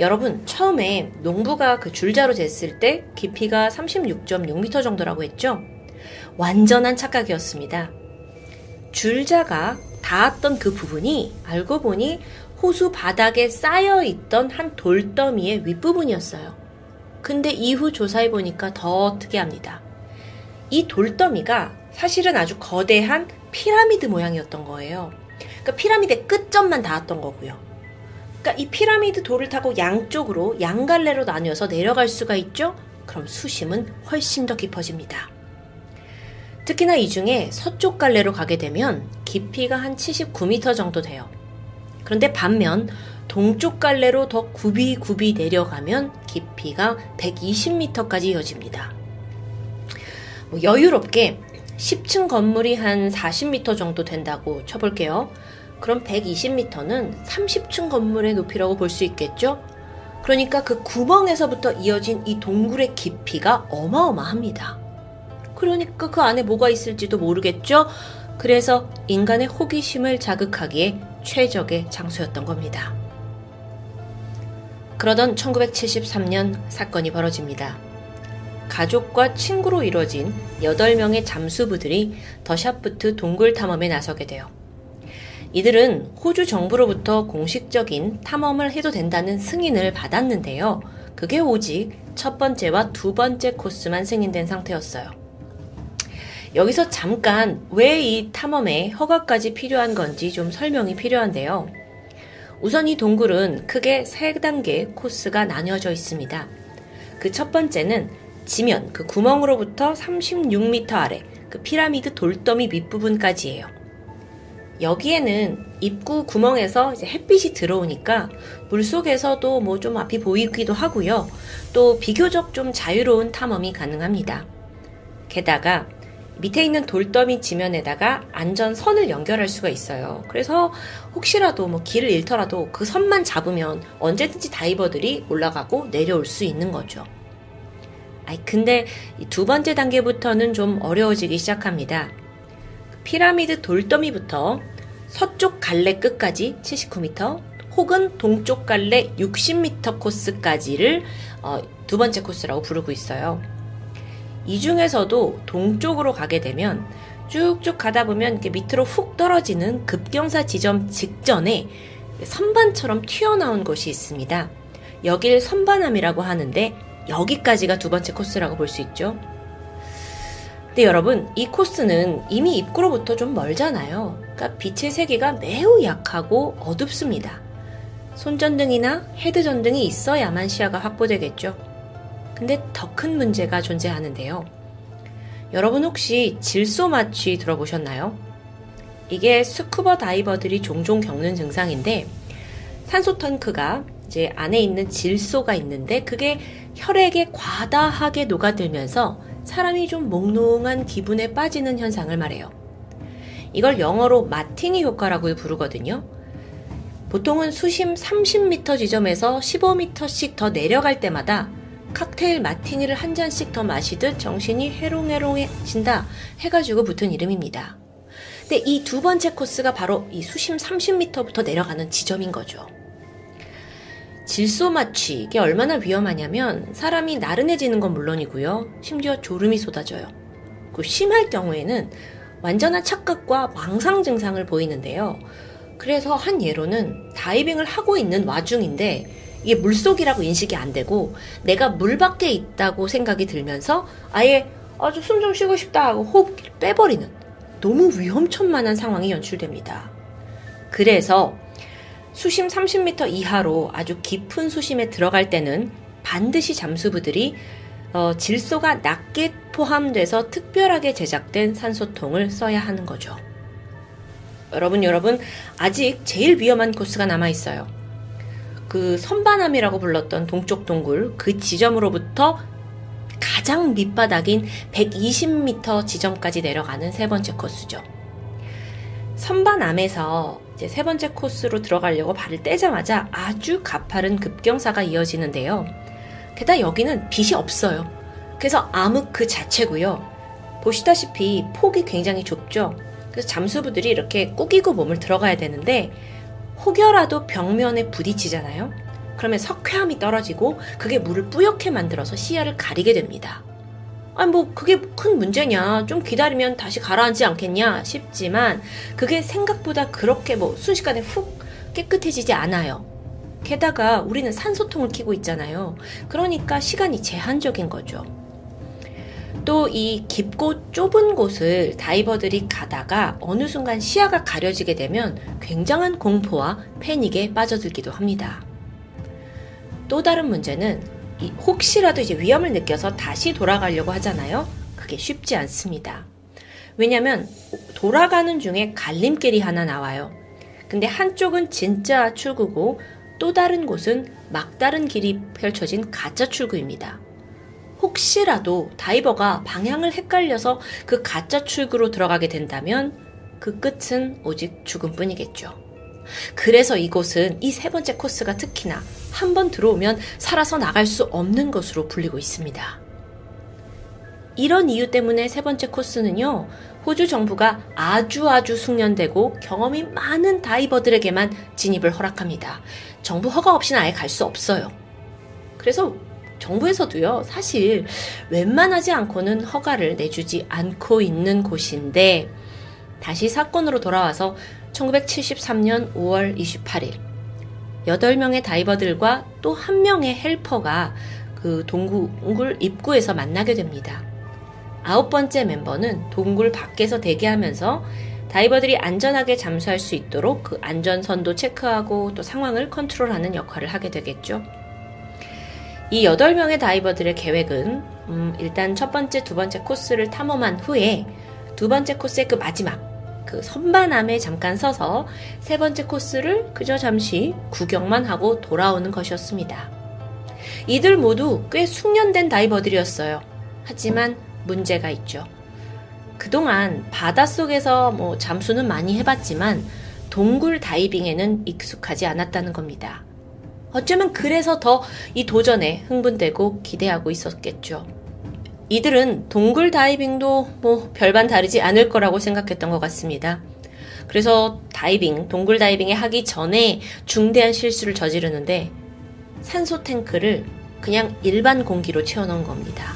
여러분, 처음에 농부가 그 줄자로 쟀을 때 깊이가 삼십육 점 육 미터 정도라고 했죠? 완전한 착각이었습니다. 줄자가 닿았던 그 부분이 알고 보니 호수 바닥에 쌓여있던 한 돌더미의 윗부분이었어요. 근데 이후 조사해보니까 더 특이합니다. 이 돌더미가 사실은 아주 거대한 피라미드 모양이었던 거예요. 그러니까 피라미드의 끝점만 닿았던 거고요. 그러니까 이 피라미드 돌을 타고 양쪽으로 양갈래로 나뉘어서 내려갈 수가 있죠? 그럼 수심은 훨씬 더 깊어집니다. 특히나 이 중에 서쪽 갈래로 가게 되면 깊이가 한 칠십구 미터 정도 돼요. 그런데 반면 동쪽 갈래로 더 굽이굽이 내려가면 깊이가 백이십 미터까지 이어집니다. 뭐 여유롭게 십 층 건물이 한 사십 미터 정도 된다고 쳐볼게요. 그럼 백이십 미터는 삼십 층 건물의 높이라고 볼 수 있겠죠? 그러니까 그 구멍에서부터 이어진 이 동굴의 깊이가 어마어마합니다. 그러니까 그 안에 뭐가 있을지도 모르겠죠? 그래서 인간의 호기심을 자극하기에 최적의 장소였던 겁니다. 그러던 천구백칠십삼 년 사건이 벌어집니다. 가족과 친구로 이루어진 여덟 명의 잠수부들이 더 샤프트 동굴 탐험에 나서게 돼요. 이들은 호주 정부로부터 공식적인 탐험을 해도 된다는 승인을 받았는데요. 그게 오직 첫 번째와 두 번째 코스만 승인된 상태였어요. 여기서 잠깐 왜 이 탐험에 허가까지 필요한 건지 좀 설명이 필요한데요. 우선 이 동굴은 크게 세 단계 코스가 나뉘어져 있습니다. 그 첫 번째는 지면, 그 구멍으로부터 삼십육 미터 아래, 그 피라미드 돌더미 윗부분까지예요. 여기에는 입구 구멍에서 이제 햇빛이 들어오니까 물속에서도 뭐 좀 앞이 보이기도 하고요. 또 비교적 좀 자유로운 탐험이 가능합니다. 게다가 밑에 있는 돌더미 지면에다가 안전선을 연결할 수가 있어요. 그래서 혹시라도 뭐 길을 잃더라도 그 선만 잡으면 언제든지 다이버들이 올라가고 내려올 수 있는 거죠. 아이 근데 두 번째 단계부터는 좀 어려워지기 시작합니다. 피라미드 돌더미부터 서쪽 갈래 끝까지 칠십 킬로미터 혹은 동쪽 갈래 육십 미터 코스까지를 어, 두 번째 코스라고 부르고 있어요. 이 중에서도 동쪽으로 가게 되면 쭉쭉 가다 보면 이렇게 밑으로 훅 떨어지는 급경사 지점 직전에 선반처럼 튀어나온 곳이 있습니다. 여길 선반암이라고 하는데 여기까지가 두 번째 코스라고 볼 수 있죠. 근데 여러분, 이 코스는 이미 입구로부터 좀 멀잖아요. 그러니까 빛의 세기가 매우 약하고 어둡습니다. 손전등이나 헤드전등이 있어야만 시야가 확보되겠죠. 근데 더 큰 문제가 존재하는데요. 여러분 혹시 질소마취 들어보셨나요? 이게 스쿠버 다이버들이 종종 겪는 증상인데, 산소 탱크가 이제 안에 있는 질소가 있는데 그게 혈액에 과다하게 녹아들면서 사람이 좀 몽롱한 기분에 빠지는 현상을 말해요. 이걸 영어로 마티니 효과라고 부르거든요. 보통은 수심 삼십 미터 지점에서 십오 미터씩 더 내려갈 때마다 칵테일 마티니를 한 잔씩 더 마시듯 정신이 해롱해롱해진다 해가지고 붙은 이름입니다. 근데 이 두 번째 코스가 바로 이 수심 삼십 미터부터 내려가는 지점인 거죠. 질소 마취, 이게 얼마나 위험하냐면 사람이 나른해지는 건 물론이고요, 심지어 졸음이 쏟아져요. 그 심할 경우에는 완전한 착각과 망상 증상을 보이는데요. 그래서 한 예로는 다이빙을 하고 있는 와중인데 이게 물속이라고 인식이 안 되고 내가 물 밖에 있다고 생각이 들면서 아예 아주 숨 좀 쉬고 싶다 하고 호흡기를 빼버리는 너무 위험천만한 상황이 연출됩니다. 그래서 수심 삼십 미터 이하로 아주 깊은 수심에 들어갈 때는 반드시 잠수부들이 어, 질소가 낮게 포함돼서 특별하게 제작된 산소통을 써야 하는 거죠. 여러분, 여러분 아직 제일 위험한 코스가 남아있어요. 그 선반암이라고 불렀던 동쪽 동굴 그 지점으로부터 가장 밑바닥인 백이십 미터 지점까지 내려가는 세 번째 코스죠. 선반암에서 이제 세 번째 코스로 들어가려고 발을 떼자마자 아주 가파른 급경사가 이어지는데요. 게다가 여기는 빛이 없어요. 그래서 암흑 그 자체고요. 보시다시피 폭이 굉장히 좁죠. 그래서 잠수부들이 이렇게 꾸기고 몸을 들어가야 되는데 혹여라도 벽면에 부딪히잖아요. 그러면 석회암이 떨어지고 그게 물을 뿌옇게 만들어서 시야를 가리게 됩니다. 아니 뭐 그게 큰 문제냐, 좀 기다리면 다시 가라앉지 않겠냐 싶지만 그게 생각보다 그렇게 뭐 순식간에 훅 깨끗해지지 않아요. 게다가 우리는 산소통을 켜고 있잖아요. 그러니까 시간이 제한적인 거죠. 또 이 깊고 좁은 곳을 다이버들이 가다가 어느 순간 시야가 가려지게 되면 굉장한 공포와 패닉에 빠져들기도 합니다. 또 다른 문제는 이 혹시라도 이제 위험을 느껴서 다시 돌아가려고 하잖아요. 그게 쉽지 않습니다. 왜냐면 돌아가는 중에 갈림길이 하나 나와요. 근데 한쪽은 진짜 출구고 또 다른 곳은 막다른 길이 펼쳐진 가짜 출구입니다. 혹시라도 다이버가 방향을 헷갈려서 그 가짜 출구로 들어가게 된다면 그 끝은 오직 죽음뿐이겠죠. 그래서 이곳은 이 세 번째 코스가 특히나 한번 들어오면 살아서 나갈 수 없는 것으로 불리고 있습니다. 이런 이유 때문에 세 번째 코스는요, 호주 정부가 아주 아주 숙련되고 경험이 많은 다이버들에게만 진입을 허락합니다. 정부 허가 없이는 아예 갈 수 없어요. 그래서 정부에서도요, 사실 웬만하지 않고는 허가를 내주지 않고 있는 곳인데, 다시 사건으로 돌아와서 천구백칠십삼 년 오월 이십팔 일 여덟 명의 다이버들과 또 한 명의 헬퍼가 그 동굴 입구에서 만나게 됩니다. 아홉 번째 멤버는 동굴 밖에서 대기하면서 다이버들이 안전하게 잠수할 수 있도록 그 안전선도 체크하고 또 상황을 컨트롤하는 역할을 하게 되겠죠. 이 여덟 명의 다이버들의 계획은 음, 일단 첫 번째, 두 번째 코스를 탐험한 후에 두 번째 코스의 그 마지막 그 선반암에 잠깐 서서 세 번째 코스를 그저 잠시 구경만 하고 돌아오는 것이었습니다. 이들 모두 꽤 숙련된 다이버들이었어요. 하지만 문제가 있죠. 그동안 바닷속에서 뭐 잠수는 많이 해봤지만 동굴 다이빙에는 익숙하지 않았다는 겁니다. 어쩌면 그래서 더 이 도전에 흥분되고 기대하고 있었겠죠. 이들은 동굴 다이빙도 뭐 별반 다르지 않을 거라고 생각했던 것 같습니다. 그래서 다이빙, 동굴 다이빙을 하기 전에 중대한 실수를 저지르는데 산소 탱크를 그냥 일반 공기로 채워넣은 겁니다.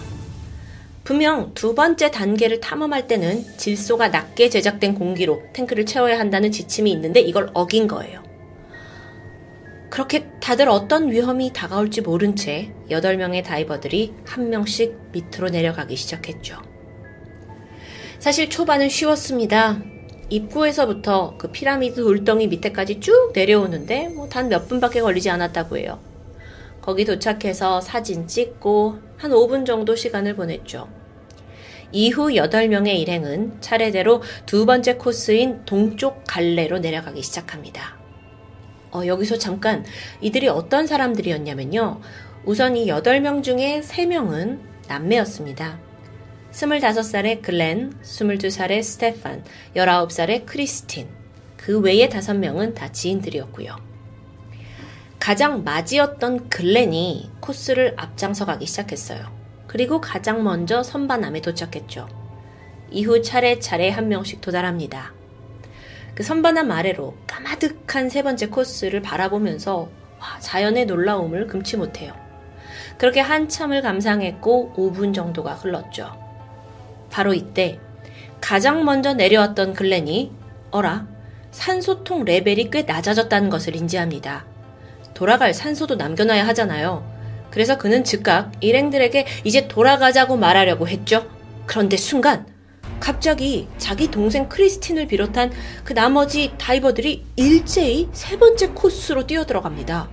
분명 두 번째 단계를 탐험할 때는 질소가 낮게 제작된 공기로 탱크를 채워야 한다는 지침이 있는데 이걸 어긴 거예요. 그렇게 다들 어떤 위험이 다가올지 모른 채 여덟 명의 다이버들이 한 명씩 밑으로 내려가기 시작했죠. 사실 초반은 쉬웠습니다. 입구에서부터 그 피라미드 돌덩이 밑에까지 쭉 내려오는데 뭐 단 몇 분밖에 걸리지 않았다고 해요. 거기 도착해서 사진 찍고 한 오 분 정도 시간을 보냈죠. 이후 여덟 명의 일행은 차례대로 두 번째 코스인 동쪽 갈래로 내려가기 시작합니다. 어, 여기서 잠깐 이들이 어떤 사람들이었냐면요. 우선 이 여덟 명 중에 세 명은 남매였습니다. 스물다섯 살의 글렌, 스물두 살의 스테판, 열아홉 살의 크리스틴. 그 외의 다섯 명은 다 지인들이었고요. 가장 맞이었던 글렌이 코스를 앞장서 가기 시작했어요. 그리고 가장 먼저 선반암에 도착했죠. 이후 차례차례 한 명씩 도달합니다. 그 선반암 아래로 까마득한 세 번째 코스를 바라보면서 와, 자연의 놀라움을 금치 못해요. 그렇게 한참을 감상했고 오 분 정도가 흘렀죠. 바로 이때 가장 먼저 내려왔던 글렌이 어라? 산소통 레벨이 꽤 낮아졌다는 것을 인지합니다. 돌아갈 산소도 남겨놔야 하잖아요. 그래서 그는 즉각 일행들에게 이제 돌아가자고 말하려고 했죠. 그런데 순간 갑자기 자기 동생 크리스틴을 비롯한 그 나머지 다이버들이 일제히 세 번째 코스로 뛰어들어갑니다.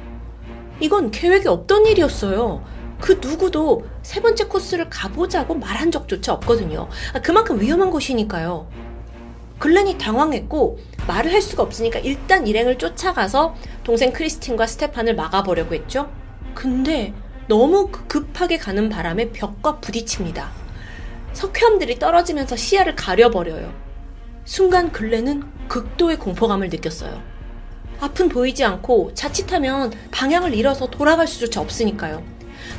이건 계획에 없던 일이었어요. 그 누구도 세 번째 코스를 가보자고 말한 적조차 없거든요. 그만큼 위험한 곳이니까요. 글렌이 당황했고 말을 할 수가 없으니까 일단 일행을 쫓아가서 동생 크리스틴과 스테판을 막아보려고 했죠. 근데 너무 급하게 가는 바람에 벽과 부딪힙니다. 석회암들이 떨어지면서 시야를 가려버려요. 순간 글렌은 극도의 공포감을 느꼈어요. 앞은 보이지 않고 자칫하면 방향을 잃어서 돌아갈 수조차 없으니까요.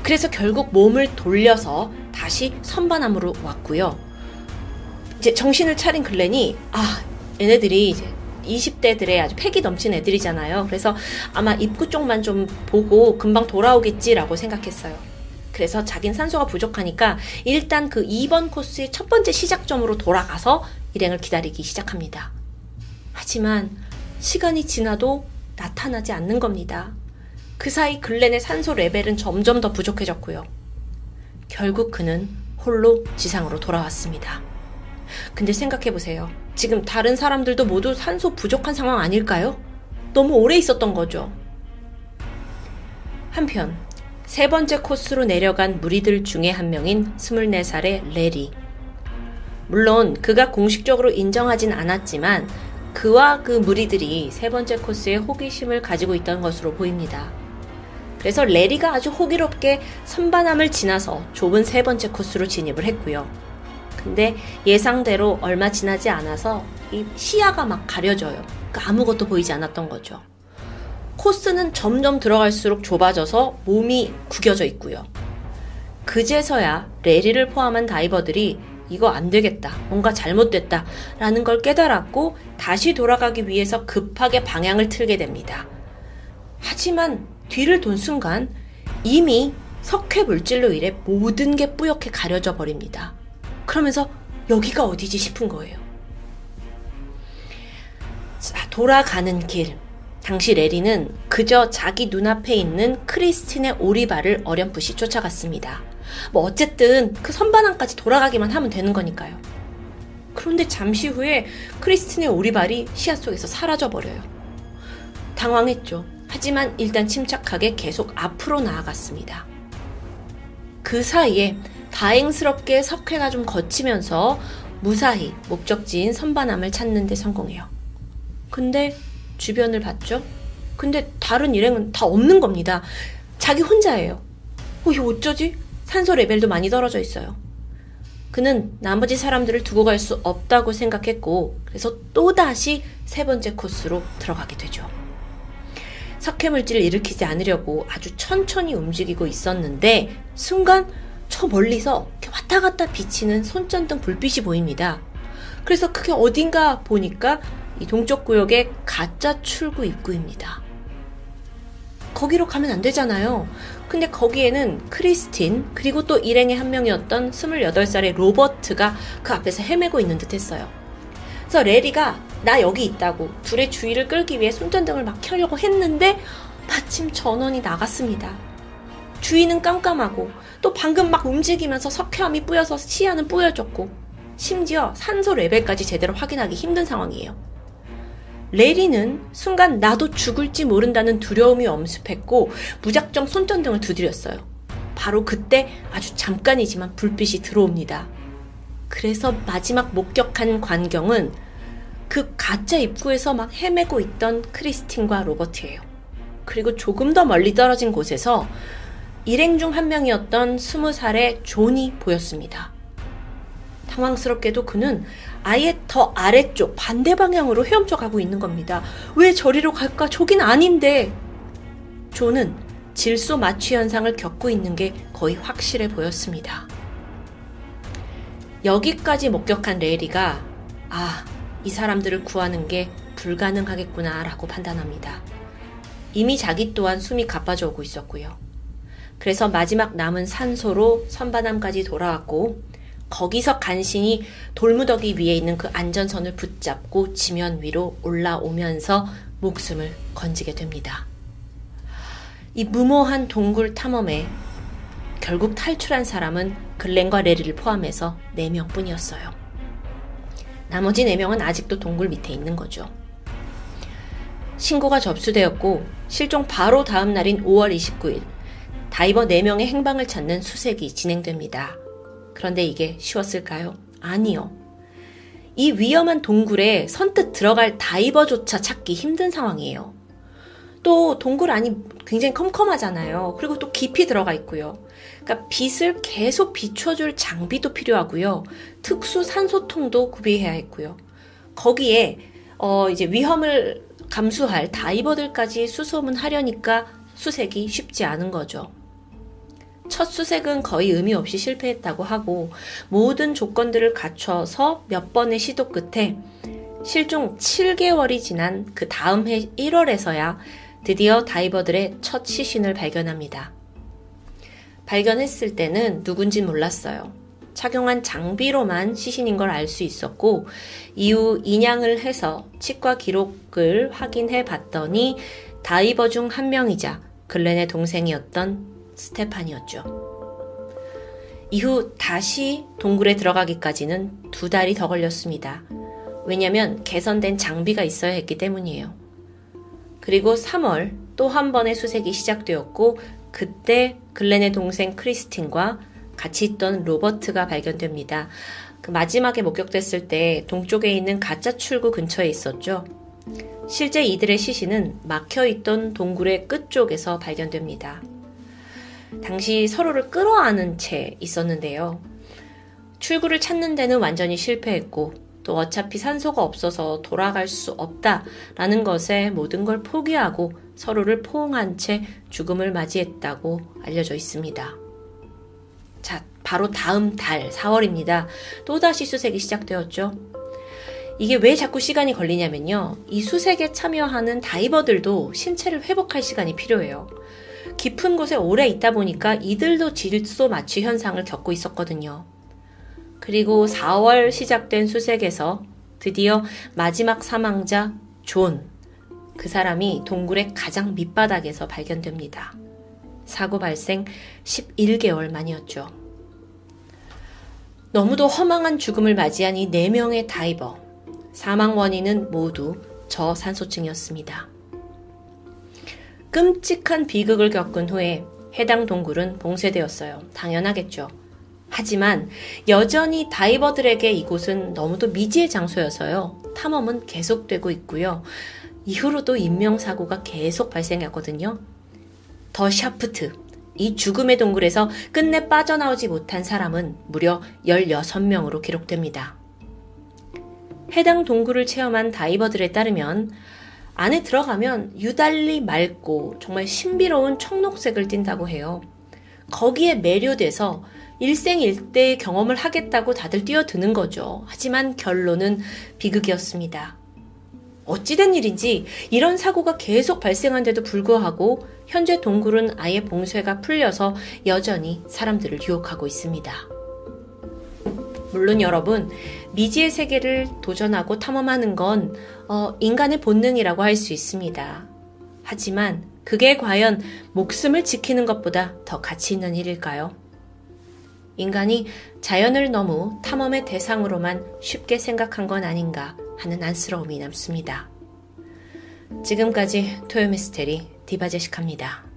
그래서 결국 몸을 돌려서 다시 선반암으로 왔고요. 이제 정신을 차린 글렌이 아, 얘네들이 이제 이십 대들의 아주 패기 넘친 애들이잖아요. 그래서 아마 입구 쪽만 좀 보고 금방 돌아오겠지라고 생각했어요. 그래서 자긴 산소가 부족하니까 일단 그 이 번 코스의 첫 번째 시작점으로 돌아가서 일행을 기다리기 시작합니다. 하지만 시간이 지나도 나타나지 않는 겁니다. 그 사이 글렌의 산소 레벨은 점점 더 부족해졌고요. 결국 그는 홀로 지상으로 돌아왔습니다. 근데 생각해보세요. 지금 다른 사람들도 모두 산소 부족한 상황 아닐까요? 너무 오래 있었던 거죠. 한편 세 번째 코스로 내려간 무리들 중에 한 명인 스물네 살의 레리. 물론 그가 공식적으로 인정하진 않았지만 그와 그 무리들이 세 번째 코스에 호기심을 가지고 있던 것으로 보입니다. 그래서 레리가 아주 호기롭게 선반암을 지나서 좁은 세 번째 코스로 진입을 했고요. 근데 예상대로 얼마 지나지 않아서 이 시야가 막 가려져요. 그러니까 아무것도 보이지 않았던 거죠. 코스는 점점 들어갈수록 좁아져서 몸이 구겨져 있고요. 그제서야 레리를 포함한 다이버들이 이거 안 되겠다, 뭔가 잘못됐다 라는 걸 깨달았고 다시 돌아가기 위해서 급하게 방향을 틀게 됩니다. 하지만 뒤를 돈 순간 이미 석회 물질로 인해 모든 게 뿌옇게 가려져 버립니다. 그러면서 여기가 어디지 싶은 거예요. 자, 돌아가는 길. 당시 레리는 그저 자기 눈앞에 있는 크리스틴의 오리발을 어렴풋이 쫓아갔습니다. 뭐 어쨌든 그 선반함까지 돌아가기만 하면 되는 거니까요. 그런데 잠시 후에 크리스틴의 오리발이 시야 속에서 사라져버려요. 당황했죠. 하지만 일단 침착하게 계속 앞으로 나아갔습니다. 그 사이에 다행스럽게 석회가 좀 거치면서 무사히 목적지인 선반함을 찾는 데 성공해요. 근데 주변을 봤죠? 근데 다른 일행은 다 없는 겁니다. 자기 혼자예요. 어, 이거 어쩌지? 산소 레벨도 많이 떨어져 있어요. 그는 나머지 사람들을 두고 갈 수 없다고 생각했고 그래서 또다시 세 번째 코스로 들어가게 되죠. 석회물질을 일으키지 않으려고 아주 천천히 움직이고 있었는데 순간 저 멀리서 이렇게 왔다 갔다 비치는 손전등 불빛이 보입니다. 그래서 그게 어딘가 보니까 이 동쪽 구역의 가짜 출구 입구입니다. 거기로 가면 안 되잖아요. 근데 거기에는 크리스틴 그리고 또 일행의 한 명이었던 스물여덟 살의 로버트가 그 앞에서 헤매고 있는 듯 했어요. 그래서 레리가 나 여기 있다고 둘의 주의를 끌기 위해 손전등을 막 켜려고 했는데 마침 전원이 나갔습니다. 주위는 깜깜하고 또 방금 막 움직이면서 석회암이 뿌여서 시야는 뿌여졌고 심지어 산소 레벨까지 제대로 확인하기 힘든 상황이에요. 레리는 순간 나도 죽을지 모른다는 두려움이 엄습했고 무작정 손전등을 두드렸어요. 바로 그때 아주 잠깐이지만 불빛이 들어옵니다. 그래서 마지막 목격한 광경은 그 가짜 입구에서 막 헤매고 있던 크리스틴과 로버트예요. 그리고 조금 더 멀리 떨어진 곳에서 일행 중 한 명이었던 스무 살의 존이 보였습니다. 당황스럽게도 그는 아예 더 아래쪽 반대 방향으로 헤엄쳐 가고 있는 겁니다. 왜 저리로 갈까? 저긴 아닌데. 존은 질소 마취 현상을 겪고 있는 게 거의 확실해 보였습니다. 여기까지 목격한 레리가 아, 이 사람들을 구하는 게 불가능하겠구나 라고 판단합니다. 이미 자기 또한 숨이 가빠져 오고 있었고요. 그래서 마지막 남은 산소로 선반함까지 돌아왔고 거기서 간신히 돌무더기 위에 있는 그 안전선을 붙잡고 지면 위로 올라오면서 목숨을 건지게 됩니다. 이 무모한 동굴 탐험에 결국 탈출한 사람은 글렌과 레리를 포함해서 네 명뿐이었어요. 나머지 네 명은 아직도 동굴 밑에 있는 거죠. 신고가 접수되었고 실종 바로 다음 날인 오월 이십구일 다이버 네 명의 행방을 찾는 수색이 진행됩니다. 그런데 이게 쉬웠을까요? 아니요. 이 위험한 동굴에 선뜻 들어갈 다이버조차 찾기 힘든 상황이에요. 또 동굴 안이 굉장히 컴컴하잖아요. 그리고 또 깊이 들어가 있고요. 그러니까 빛을 계속 비춰줄 장비도 필요하고요. 특수 산소통도 구비해야 했고요. 거기에 어 이제 위험을 감수할 다이버들까지 수소문하려니까 수색이 쉽지 않은 거죠. 첫 수색은 거의 의미 없이 실패했다고 하고 모든 조건들을 갖춰서 몇 번의 시도 끝에 실종 칠 개월이 지난 그 다음 해 일월에서야 드디어 다이버들의 첫 시신을 발견합니다. 발견했을 때는 누군진 몰랐어요. 착용한 장비로만 시신인 걸 알 수 있었고 이후 인양을 해서 치과 기록을 확인해 봤더니 다이버 중 한 명이자 글렌의 동생이었던 스테판이었죠. 이후 다시 동굴에 들어가기까지는 두 달이 더 걸렸습니다. 왜냐면 개선된 장비가 있어야 했기 때문이에요. 그리고 삼월 또 한 번의 수색이 시작되었고 그때 글렌의 동생 크리스틴과 같이 있던 로버트가 발견됩니다. 그 마지막에 목격됐을 때 동쪽에 있는 가짜 출구 근처에 있었죠. 실제 이들의 시신은 막혀있던 동굴의 끝쪽에서 발견됩니다. 당시 서로를 끌어안은 채 있었는데요. 출구를 찾는 데는 완전히 실패했고 또 어차피 산소가 없어서 돌아갈 수 없다라는 것에 모든 걸 포기하고 서로를 포옹한 채 죽음을 맞이했다고 알려져 있습니다. 자, 바로 다음 달 사월입니다. 또다시 수색이 시작되었죠. 이게 왜 자꾸 시간이 걸리냐면요. 이 수색에 참여하는 다이버들도 신체를 회복할 시간이 필요해요. 깊은 곳에 오래 있다 보니까 이들도 질소 마취 현상을 겪고 있었거든요. 그리고 사월 시작된 수색에서 드디어 마지막 사망자 존, 그 사람이 동굴의 가장 밑바닥에서 발견됩니다. 사고 발생 십일 개월 만이었죠. 너무도 허망한 죽음을 맞이한 이 네 명의 다이버, 사망 원인은 모두 저산소증이었습니다. 끔찍한 비극을 겪은 후에 해당 동굴은 봉쇄되었어요. 당연하겠죠. 하지만 여전히 다이버들에게 이곳은 너무도 미지의 장소여서요. 탐험은 계속되고 있고요. 이후로도 인명사고가 계속 발생했거든요. 더 샤프트, 이 죽음의 동굴에서 끝내 빠져나오지 못한 사람은 무려 열여섯 명으로 기록됩니다. 해당 동굴을 체험한 다이버들에 따르면 안에 들어가면 유달리 맑고 정말 신비로운 청록색을 띈다고 해요. 거기에 매료돼서 일생일대의 경험을 하겠다고 다들 뛰어드는 거죠. 하지만 결론은 비극이었습니다. 어찌된 일인지 이런 사고가 계속 발생한데도 불구하고 현재 동굴은 아예 봉쇄가 풀려서 여전히 사람들을 유혹하고 있습니다. 물론 여러분, 미지의 세계를 도전하고 탐험하는 건 어, 인간의 본능이라고 할 수 있습니다. 하지만 그게 과연 목숨을 지키는 것보다 더 가치 있는 일일까요? 인간이 자연을 너무 탐험의 대상으로만 쉽게 생각한 건 아닌가 하는 안쓰러움이 남습니다. 지금까지 토요미스테리 디바제시카입니다.